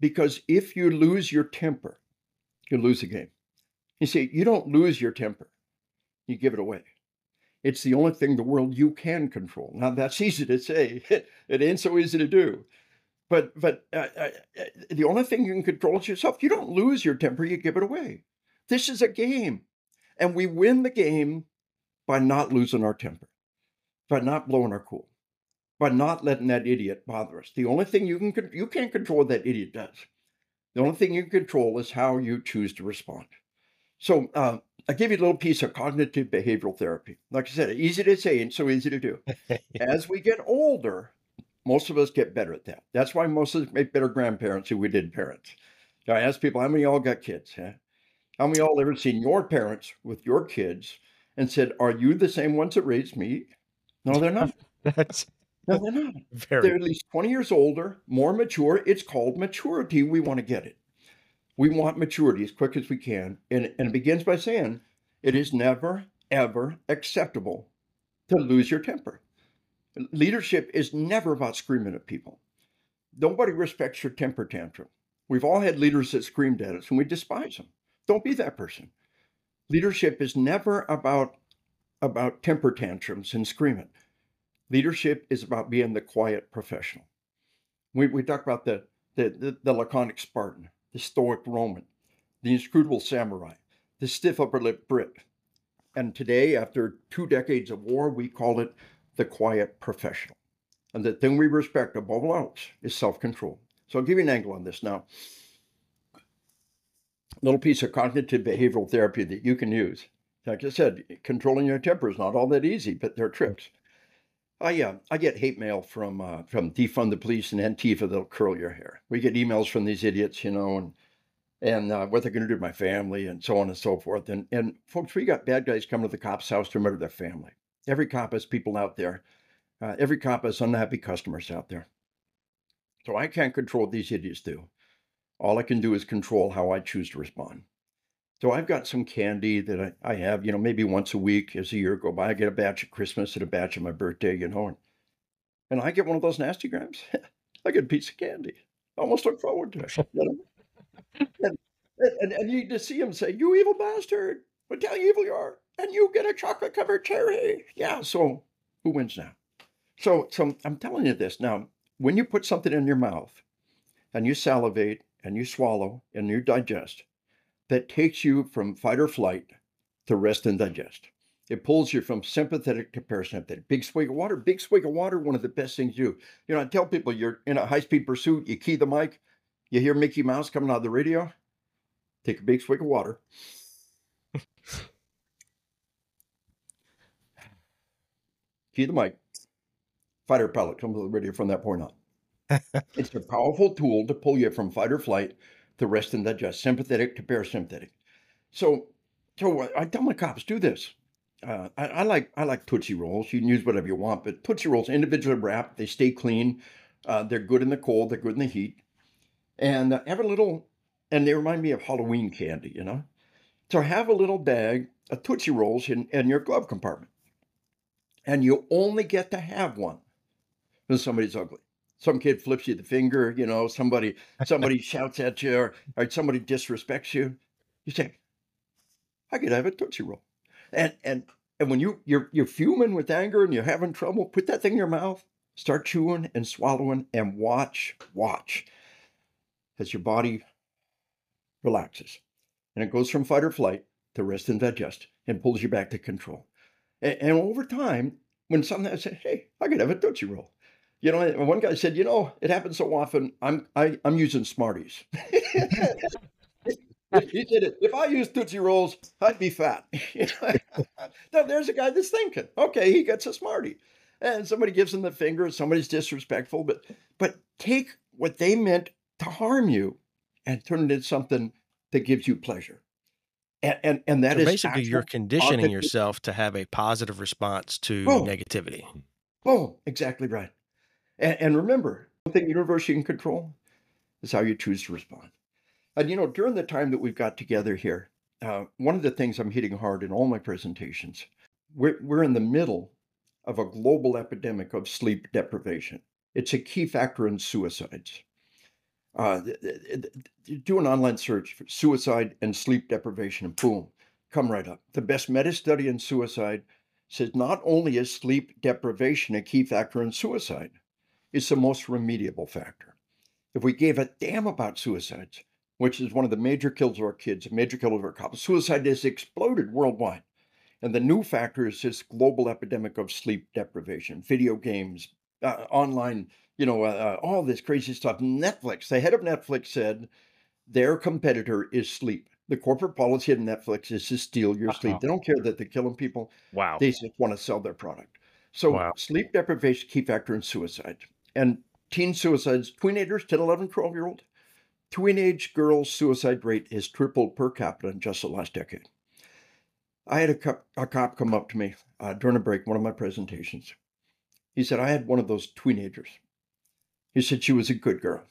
because if you lose your temper, you lose the game. You see, you don't lose your temper. You give it away. It's the only thing in the world you can control. Now, that's easy to say. It ain't so easy to do. But, but uh, uh, the only thing you can control is yourself. You don't lose your temper. You give it away. This is a game. And we win the game by not losing our temper, by not blowing our cool, by not letting that idiot bother us. The only thing you can, you can't control what that idiot does. The only thing you can control is how you choose to respond. So uh, I give you a little piece of cognitive behavioral therapy. Like I said, easy to say and so easy to do. As we get older, most of us get better at that. That's why most of us make better grandparents than we did parents. So I ask people, how many of y'all got kids? Huh? How many of y'all ever seen your parents with your kids and said, are you the same ones that raised me? No, they're not. That's No, they're not. Very. They're at least twenty years older, more mature. It's called maturity. We want to get it. We want maturity as quick as we can. And, and it begins by saying it is never, ever acceptable to lose your temper. Leadership is never about screaming at people. Nobody respects your temper tantrum. We've all had leaders that screamed at us and we despise them. Don't be that person. Leadership is never about, about temper tantrums and screaming. Leadership is about being the quiet professional. We, we talk about the, the, the, the laconic Spartan, the stoic Roman, the inscrutable samurai, the stiff upper lip Brit. And today, after two decades of war, we call it the quiet professional. And the thing we respect above all else is self-control. So I'll give you an angle on this now. A little piece of cognitive behavioral therapy that you can use. Like I said, controlling your temper is not all that easy, but there are tricks. I, uh, I get hate mail from uh, from Defund the Police and Antifa that'll curl your hair. We get emails from these idiots, you know, and and uh, what they're going to do to my family and so on and so forth. And, and folks, we got bad guys coming to the cop's house to murder their family. Every cop has people out there. Uh, every cop has unhappy customers out there. So I can't control what these idiots do. All I can do is control how I choose to respond. So I've got some candy that I, I have, you know, maybe once a week as a year go by. I get a batch at Christmas and a batch at my birthday, you know. And, and I get one of those nasty grams. I get a piece of candy. I almost look forward to it. You know? and, and, and you just see him say, "You evil bastard. I'll tell you evil you are. And you get a chocolate-covered cherry." Yeah, so who wins now? So, so I'm telling you this. Now, when you put something in your mouth and you salivate and you swallow and you digest, that takes you from fight or flight to rest and digest. It pulls you from sympathetic to parasympathetic. Big swig of water, big swig of water, one of the best things you do. You know, I tell people you're in a high-speed pursuit, you key the mic, you hear Mickey Mouse coming out of the radio, take a big swig of water. Key the mic. Fighter pilot comes out of the radio from that point on. It's a powerful tool to pull you from fight or flight to rest and digest, sympathetic to parasympathetic. So, so I tell my cops, do this. Uh, I, I like I like Tootsie Rolls. You can use whatever you want, but Tootsie Rolls, individually wrapped, they stay clean. Uh, they're good in the cold. They're good in the heat. And uh, have a little, and they remind me of Halloween candy, you know? So have a little bag of Tootsie Rolls in, in your glove compartment. And you only get to have one when somebody's ugly. Some kid flips you the finger, you know, somebody somebody shouts at you or, or somebody disrespects you. You say, "I could have a Tootsie Roll." And and and when you, you're you're fuming with anger and you're having trouble, put that thing in your mouth, start chewing and swallowing and watch, watch as your body relaxes. And it goes from fight or flight to rest and digest and pulls you back to control. And, and over time, when something I say, "Hey, I could have a Tootsie Roll." You know, one guy said, "You know, it happens so often. I'm I, I'm using Smarties." He said, "If I used Tootsie Rolls, I'd be fat." Now, there's a guy that's thinking, okay, he gets a Smartie, and somebody gives him the finger. Somebody's disrespectful, but but take what they meant to harm you and turn it into something that gives you pleasure. And and, and that so is basically you're conditioning positive. yourself to have a positive response to oh. negativity. Oh, exactly right. And, and remember, one thing universe you can control is how you choose to respond. And, you know, during the time that we've got together here, uh, one of the things I'm hitting hard in all my presentations, we're, we're in the middle of a global epidemic of sleep deprivation. It's a key factor in suicides. Uh, do an online search for suicide and sleep deprivation, and boom, come right up. The best meta study in suicide says not only is sleep deprivation a key factor in suicide, it's the most remediable factor. If we gave a damn about suicides, which is one of the major kills of our kids, a major kill of our couples, suicide has exploded worldwide. And the new factor is this global epidemic of sleep deprivation, video games, uh, online, you know, uh, all this crazy stuff. Netflix, the head of Netflix said their competitor is sleep. The corporate policy of Netflix is to steal your uh-huh. sleep. They don't care that they're killing people. Wow. They just want to sell their product. So wow. sleep deprivation, key factor in suicide. And teen suicides, teenagers, ten, eleven, twelve-year-old, teenage girls' suicide rate has tripled per capita in just the last decade. I had a cop, a cop come up to me uh, during a break, one of my presentations. He said, I had one of those teenagers. He said, she was a good girl.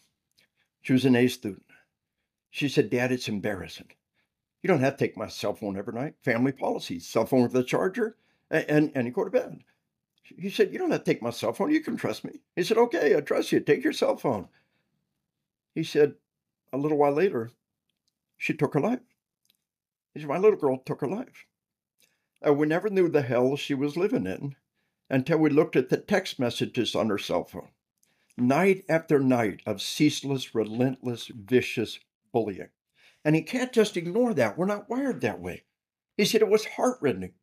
She was an A student. She said, Dad, it's embarrassing. You don't have to take my cell phone every night. Family policy, cell phone with a charger, and, and, and you go to bed. He said, you don't have to take my cell phone. You can trust me. He said, okay, I trust you. Take your cell phone. He said, a little while later, she took her life. He said, my little girl took her life. And we never knew the hell she was living in until we looked at the text messages on her cell phone. Night after night of ceaseless, relentless, vicious bullying. And he can't just ignore that. We're not wired that way. He said it was heartrending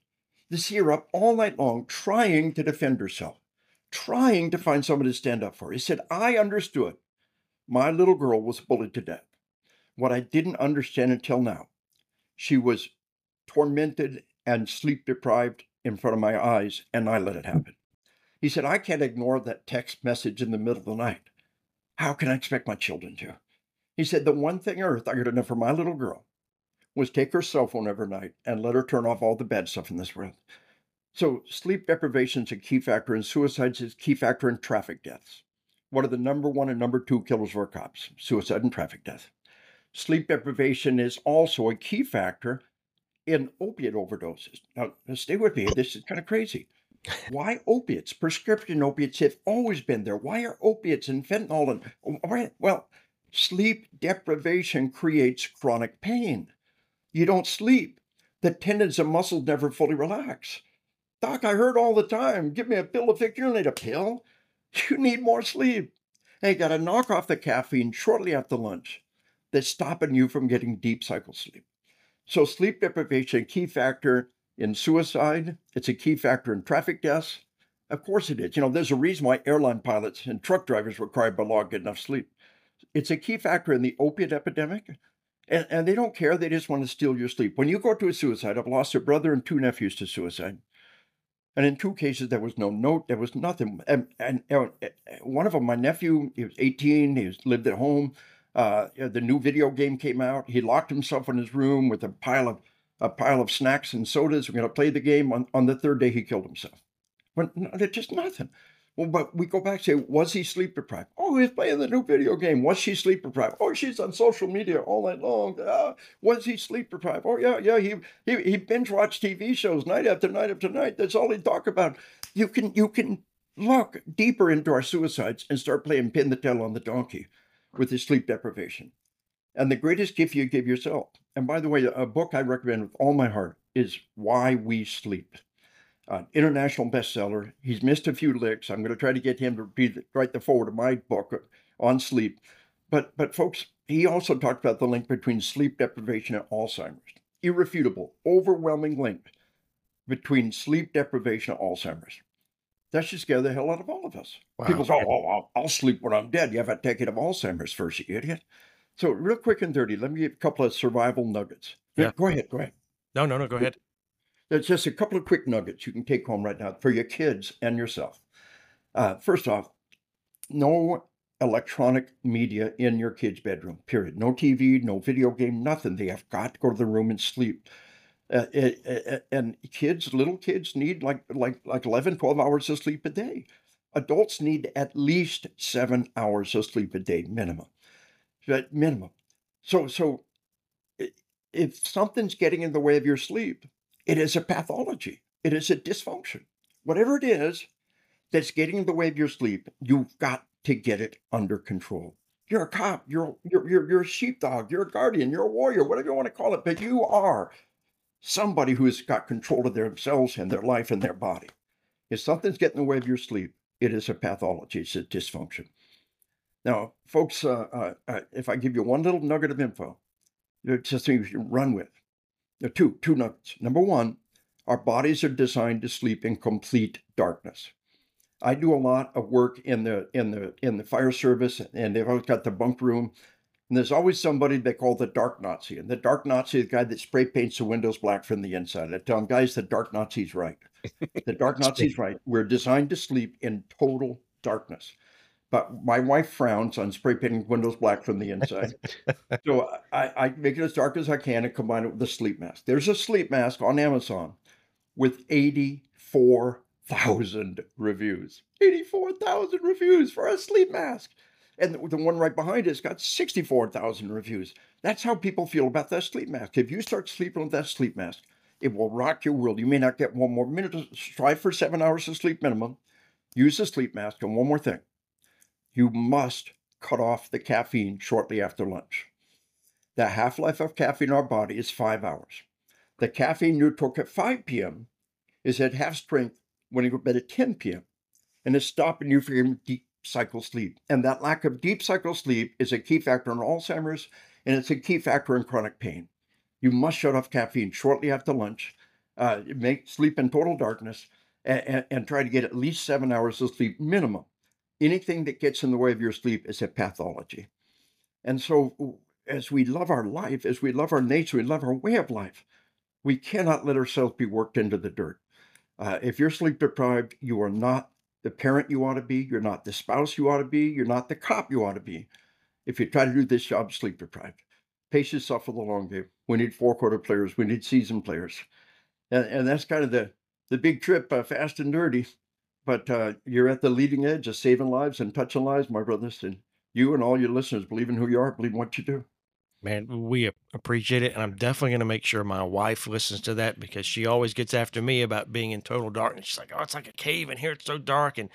to see her up all night long trying to defend herself, trying to find somebody to stand up for her. He said, I understood my little girl was bullied to death. What I didn't understand until now, she was tormented and sleep deprived in front of my eyes, and I let it happen. He said, I can't ignore that text message in the middle of the night. How can I expect my children to? He said, the one thing on earth I could have done for my little girl was take her cell phone every night and let her turn off all the bad stuff in this world. So sleep deprivation is a key factor, and suicides is a key factor in traffic deaths. What are the number one and number two killers for cops? Suicide and traffic death. Sleep deprivation is also a key factor in opiate overdoses. Now, stay with me. This is kind of crazy. Why opiates? Prescription opiates have always been there. Why are opiates and fentanyl? And, well, sleep deprivation creates chronic pain. You don't sleep. The tendons and muscles never fully relax. Doc, I heard all the time, give me a pill to fix. You don't need a pill. You need more sleep. And you got to knock off the caffeine shortly after lunch that's stopping you from getting deep cycle sleep. So sleep deprivation, key factor in suicide. It's a key factor in traffic deaths. Of course it is. You know, there's a reason why airline pilots and truck drivers required by law get enough sleep. It's a key factor in the opiate epidemic. And, and they don't care. They just want to steal your sleep. When you go to a suicide, I've lost a brother and two nephews to suicide. And in two cases, there was no note. There was nothing. And, and, and one of them, my nephew, he was eighteen. He was, lived at home. Uh, the new video game came out. He locked himself in his room with a pile of a pile of snacks and sodas. We're going to play the game. On, on the third day, he killed himself. Well, just nothing. Well, but we go back and say, was he sleep deprived? Oh, he's playing the new video game. Was she sleep deprived? Oh, she's on social media all night long. Uh, was he sleep deprived? Oh, yeah, yeah. He he he binge watched T V shows night after night after night. That's all he talked about. You can you can look deeper into our suicides and start playing pin the tail on the donkey with his sleep deprivation. And the greatest gift you give yourself. And by the way, a book I recommend with all my heart is Why We Sleep. An international bestseller. He's missed a few licks. I'm going to try to get him to write the foreword of my book on sleep. But, but folks, he also talked about the link between sleep deprivation and Alzheimer's. Irrefutable, overwhelming link between sleep deprivation and Alzheimer's. That should scare the hell out of all of us. Wow. People say, oh, oh, I'll sleep when I'm dead. You have a decade of Alzheimer's first, you idiot. So real quick and dirty, let me give a couple of survival nuggets. Yeah. Go ahead, go ahead. No, no, no, go ahead. There's just a couple of quick nuggets you can take home right now for your kids and yourself. Uh, first off, no electronic media in your kid's bedroom, period. No T V, no video game, nothing. They have got to go to the room and sleep. Uh, and kids, little kids need like, like, like eleven, twelve hours of sleep a day. Adults need at least seven hours of sleep a day, minimum. But minimum. So, so if something's getting in the way of your sleep, it is a pathology. It is a dysfunction. Whatever it is that's getting in the way of your sleep, you've got to get it under control. You're a cop. You're, you're, you're, you're a sheepdog. You're a guardian. You're a warrior, whatever you want to call it. But you are somebody who's got control of themselves and their life and their body. If something's getting in the way of your sleep, it is a pathology. It's a dysfunction. Now, folks, uh, uh, if I give you one little nugget of info, it's just something you should run with. There are two, two nuggets. Number one, our bodies are designed to sleep in complete darkness. I do a lot of work in the in the in the fire service, and they've always got the bunk room. And there's always somebody they call the dark Nazi. And the dark Nazi is the guy that spray paints the windows black from the inside. I tell them, guys, the dark Nazi's right. The dark Nazi's right. We're designed to sleep in total darkness. But my wife frowns on spray painting windows black from the inside. So I, I make it as dark as I can and combine it with a sleep mask. There's a sleep mask on Amazon with eighty-four eighty-four thousand reviews. eighty-four thousand reviews for a sleep mask. And the one right behind it's got sixty-four thousand reviews. That's how people feel about that sleep mask. If you start sleeping with that sleep mask, it will rock your world. You may not get one more minute. Strive for seven hours of sleep minimum. Use the sleep mask. And one more thing. You must cut off the caffeine shortly after lunch. The half-life of caffeine in our body is five hours. The caffeine you took at five p m is at half strength when you go to bed at ten p m And it's stopping you from your deep cycle sleep. And that lack of deep cycle sleep is a key factor in Alzheimer's, and it's a key factor in chronic pain. You must shut off caffeine shortly after lunch, uh, make sleep in total darkness, and, and, and try to get at least seven hours of sleep minimum. Anything that gets in the way of your sleep is a pathology. And so as we love our life, as we love our nature, we love our way of life, we cannot let ourselves be worked into the dirt. Uh, if you're sleep deprived, you are not the parent you ought to be, you're not the spouse you ought to be, you're not the cop you ought to be. If you try to do this job sleep deprived, pace yourself for the long game. We need four-quarter players, we need seasoned players. And, and that's kind of the, the big trip, uh, fast and dirty. But uh, you're at the leading edge of saving lives and touching lives, my brothers. And you and all your listeners believe in who you are, believe in what you do. Man, we appreciate it. And I'm definitely going to make sure my wife listens to that, because she always gets after me about being in total darkness. She's like, oh, it's like a cave in here. It's so dark. And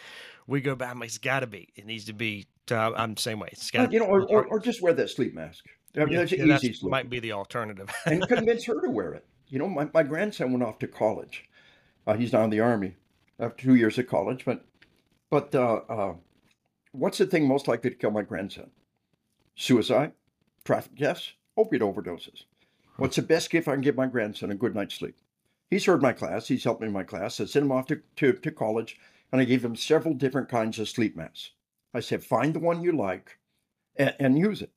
we go by, I'm like, it's got to be. It needs to be. Uh, I'm the same way. It's got to you know, or, or, or just wear that sleep mask. I mean, yeah, that's an yeah, easy sleep. Might be the alternative. And convince her to wear it. You know, my, my grandson went off to college. Uh, he's now in the Army after two years of college. But, but uh, uh, what's the thing most likely to kill my grandson? Suicide? Traffic deaths, opiate overdoses. What's the best gift I can give my grandson? A good night's sleep. He's heard my class. He's helped me in my class. I sent him off to, to, to college, and I gave him several different kinds of sleep masks. I said, find the one you like and, and use it.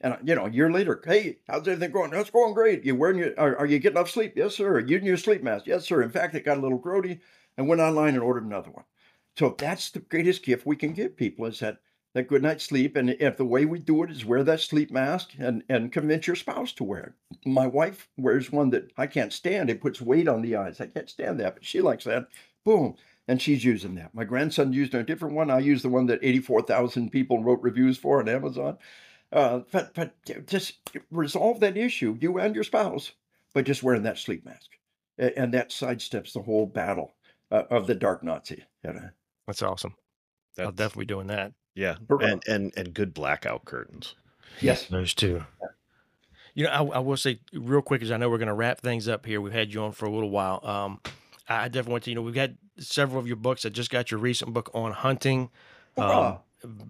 And, you know, a year later, hey, how's everything going? That's going great. You wearing your, are, are you getting enough sleep? Yes, sir. Are you in your sleep mask? Yes, sir. In fact, it got a little grody and went online and ordered another one. So that's the greatest gift we can give people, is that that good night's sleep. And if the way we do it is wear that sleep mask and, and convince your spouse to wear it. My wife wears one that I can't stand. It puts weight on the eyes. I can't stand that, but she likes that. Boom. And she's using that. My grandson used a different one. I used the one that eighty-four thousand people wrote reviews for on Amazon. Uh, but, but just resolve that issue, you and your spouse, by just wearing that sleep mask. And that sidesteps the whole battle uh, of the dark Nazi. You know? That's awesome. That's... I'll definitely be doing that. Yeah, and, and and good blackout curtains. Yes, those two. You know, I, I will say real quick, because I know we're going to wrap things up here. We've had you on for a little while. Um, I definitely want to, you know, we've had several of your books. I just got your recent book on hunting. Um,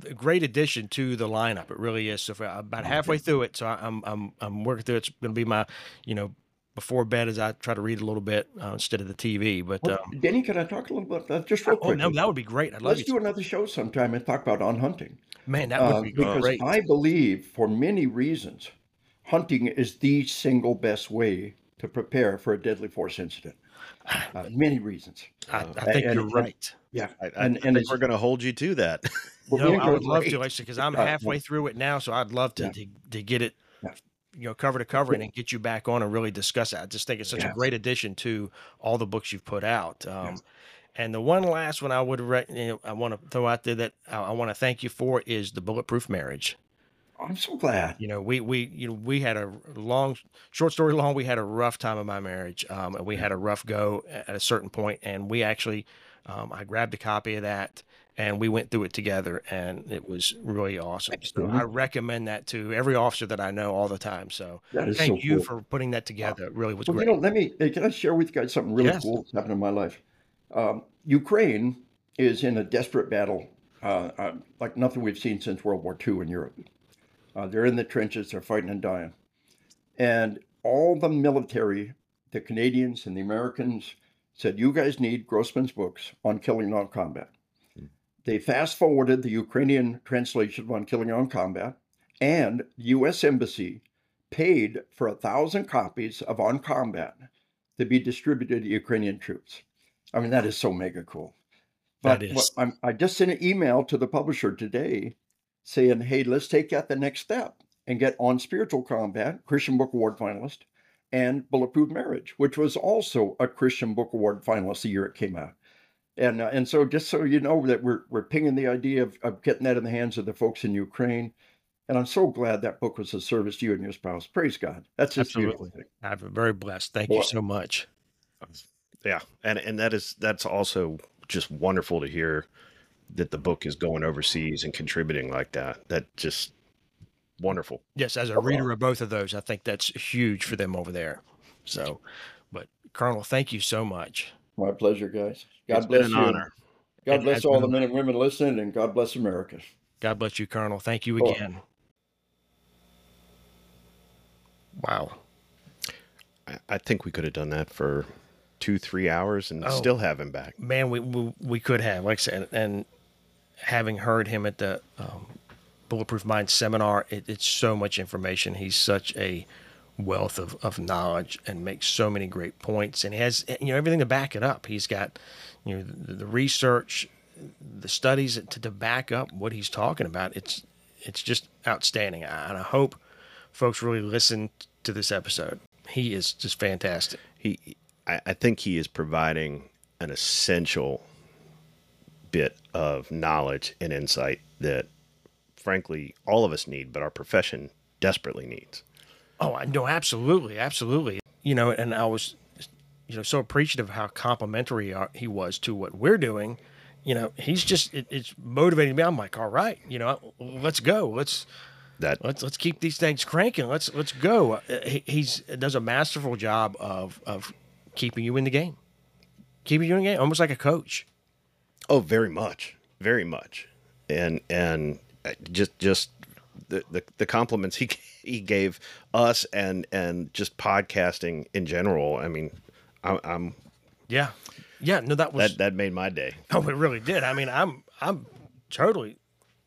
a great addition to the lineup. It really is. So about halfway through it, so I'm I'm I'm working through it. It's going to be my, you know, before bed, as I try to read a little bit uh, instead of the T V. But well, um, Denny, can I talk a little bit about that? Just real oh, quick. No, that would be great. I'd love Let's you do another show sometime and talk about on hunting. Man, that would uh, be because great. Because I believe, for many reasons, hunting is the single best way to prepare for a deadly force incident. Uh, many reasons. I, I think and, you're and, right. Yeah, I, I, and, and I think we're going to hold you to that. No, I would love to, actually, because I'm halfway through it now, so I'd love to yeah. to, to get it. Yeah. You know, cover to cover, and get you back on and really discuss it. I just think it's such yes. a great addition to all the books you've put out. Um, yes. And the one last one I would, you know, I want to throw out there that I, I want to thank you for is the Bulletproof Marriage. I'm so glad. You know, we we you know we had a long, short story long. We had a rough time in my marriage, um, and we had a rough go at a certain point. And we actually, um, I grabbed a copy of that. And we went through it together, and it was really awesome. So I recommend that to every officer that I know all the time. So thank so you cool. for putting that together. It really was well, great. You know, let me, can I share with you guys something really yes. cool that's happened in my life? Um, Ukraine is in a desperate battle, uh, uh, like nothing we've seen since World War Two in Europe. Uh, they're in the trenches, they're fighting and dying. And all the military, the Canadians and the Americans, said, you guys need Grossman's books on killing, on combat. They fast-forwarded the Ukrainian translation of On Killing, On Combat, and the U S Embassy paid for a thousand copies of On Combat to be distributed to Ukrainian troops. I mean, that is so mega cool. But that is. What, I'm, I just sent an email to the publisher today saying, hey, let's take out the next step and get On Spiritual Combat, Christian Book Award finalist, and Bulletproof Marriage, which was also a Christian Book Award finalist the year it came out. And uh, and so just so you know that we're we're pinging the idea of, of getting that in the hands of the folks in Ukraine. And I'm so glad that book was a service to you and your spouse. Praise God. That's just beautiful. I'm very blessed. Thank well, you so much. Yeah. And and that is that's also just wonderful to hear that the book is going overseas and contributing like that. That just wonderful. Yes, as a reader of both of those, I think that's huge for them over there. So, but Colonel, thank you so much. My pleasure, guys. God it's bless been an you. Honor. God and bless all the men and women listening, and God bless America. God bless you, Colonel. Thank you again. Oh. Wow. I, I think we could have done that for two, three hours and oh, still have him back. Man, we, we we could have. Like I said, and having heard him at the um, Bulletproof Mind seminar, it, it's so much information. He's such a wealth of, of knowledge and makes so many great points, and he has, you know, everything to back it up. He's got, you know, the, the research, the studies to, to back up what he's talking about. It's, it's just outstanding. And I hope folks really listen to this episode. He is just fantastic. He, I, I think he is providing an essential bit of knowledge and insight that frankly, all of us need, but our profession desperately needs. Oh, I know. Absolutely. Absolutely. You know, and I was, you know, so appreciative of how complimentary he was to what we're doing. You know, he's just, it, it's motivating me. I'm like, all right, you know, let's go. Let's, that let's, let's keep these things cranking. Let's, let's go. He, he's does a masterful job of, of keeping you in the game, keeping you in the game, almost like a coach. Oh, very much, very much. And, and just, just, The, the the compliments he he gave us and and just podcasting in general. I mean, I, I'm yeah yeah no that was that, that made my day. Oh, it really did. I mean, I'm I'm totally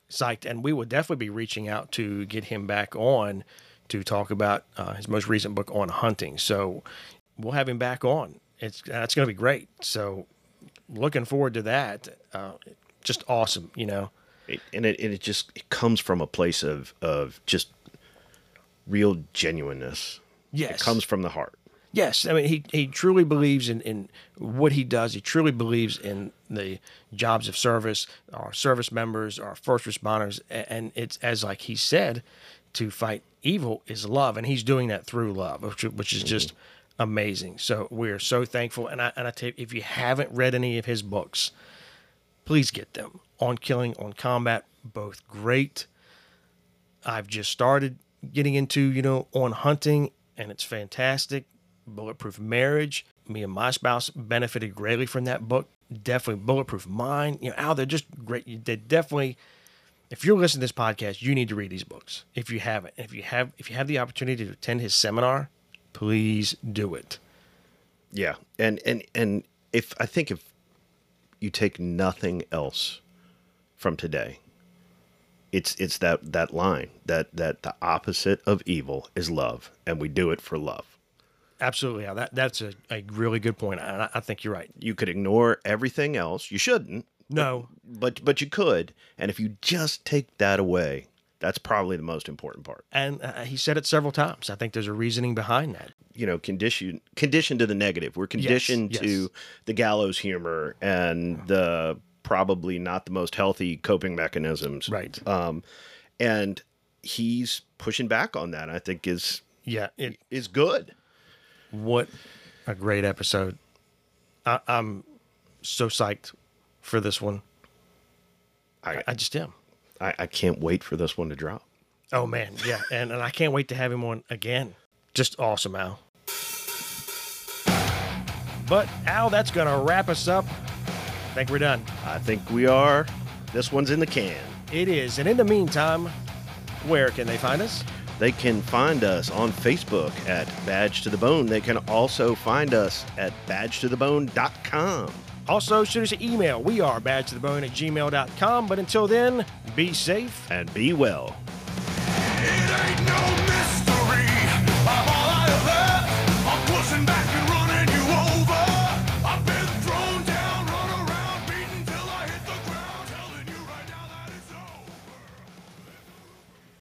psyched, and we will definitely be reaching out to get him back on to talk about uh, his most recent book on hunting. So we'll have him back on. It's that's going to be great. So looking forward to that. Uh, just awesome, you know. It, and it and it just it comes from a place of of just real genuineness. Yes, it comes from the heart. Yes, I mean he he truly believes in in what he does. He truly believes in the jobs of service, our service members, our first responders, and it's as like he said, to fight evil is love, and he's doing that through love, which, which is just mm-hmm. amazing. So we're so thankful, and I and I tell you, if you haven't read any of his books, please get them. On Killing, On Combat, both great. I've just started getting into, you know, On Hunting, and it's fantastic. Bulletproof Marriage. Me and my spouse benefited greatly from that book. Definitely Bulletproof Mind. You know, Al, they're just great. They definitely, if you're listening to this podcast, you need to read these books. If you haven't, if you have, if you have the opportunity to attend his seminar, please do it. Yeah, and and and if I think if you take nothing else from today, it's it's that that line that that the opposite of evil is love, and we do it for love. Absolutely, yeah, that that's a, a really good point. I, I think you're right. You could ignore everything else. You shouldn't. No, but, but but you could, and if you just take that away, that's probably the most important part. And uh, he said it several times. I think there's a reasoning behind that. You know, condition conditioned to the negative. We're conditioned yes, yes. to the gallows humor and the probably not the most healthy coping mechanisms. Right. Um, and he's pushing back on that, I think is, yeah, it is good. What a great episode. I, I'm so psyched for this one. I, I just am. I, I can't wait for this one to drop. Oh man. Yeah. And, and I can't wait to have him on again. Just awesome, Al. But Al, that's going to wrap us up. I think we're done. I think we are. This one's in the can. It is. And in the meantime, where can they find us? They can find us on Facebook at Badge to the Bone. They can also find us at badge to the bone dot com. Also, shoot us an email. We are badge to the bone at gmail dot com. But until then, be safe and be well. It ain't no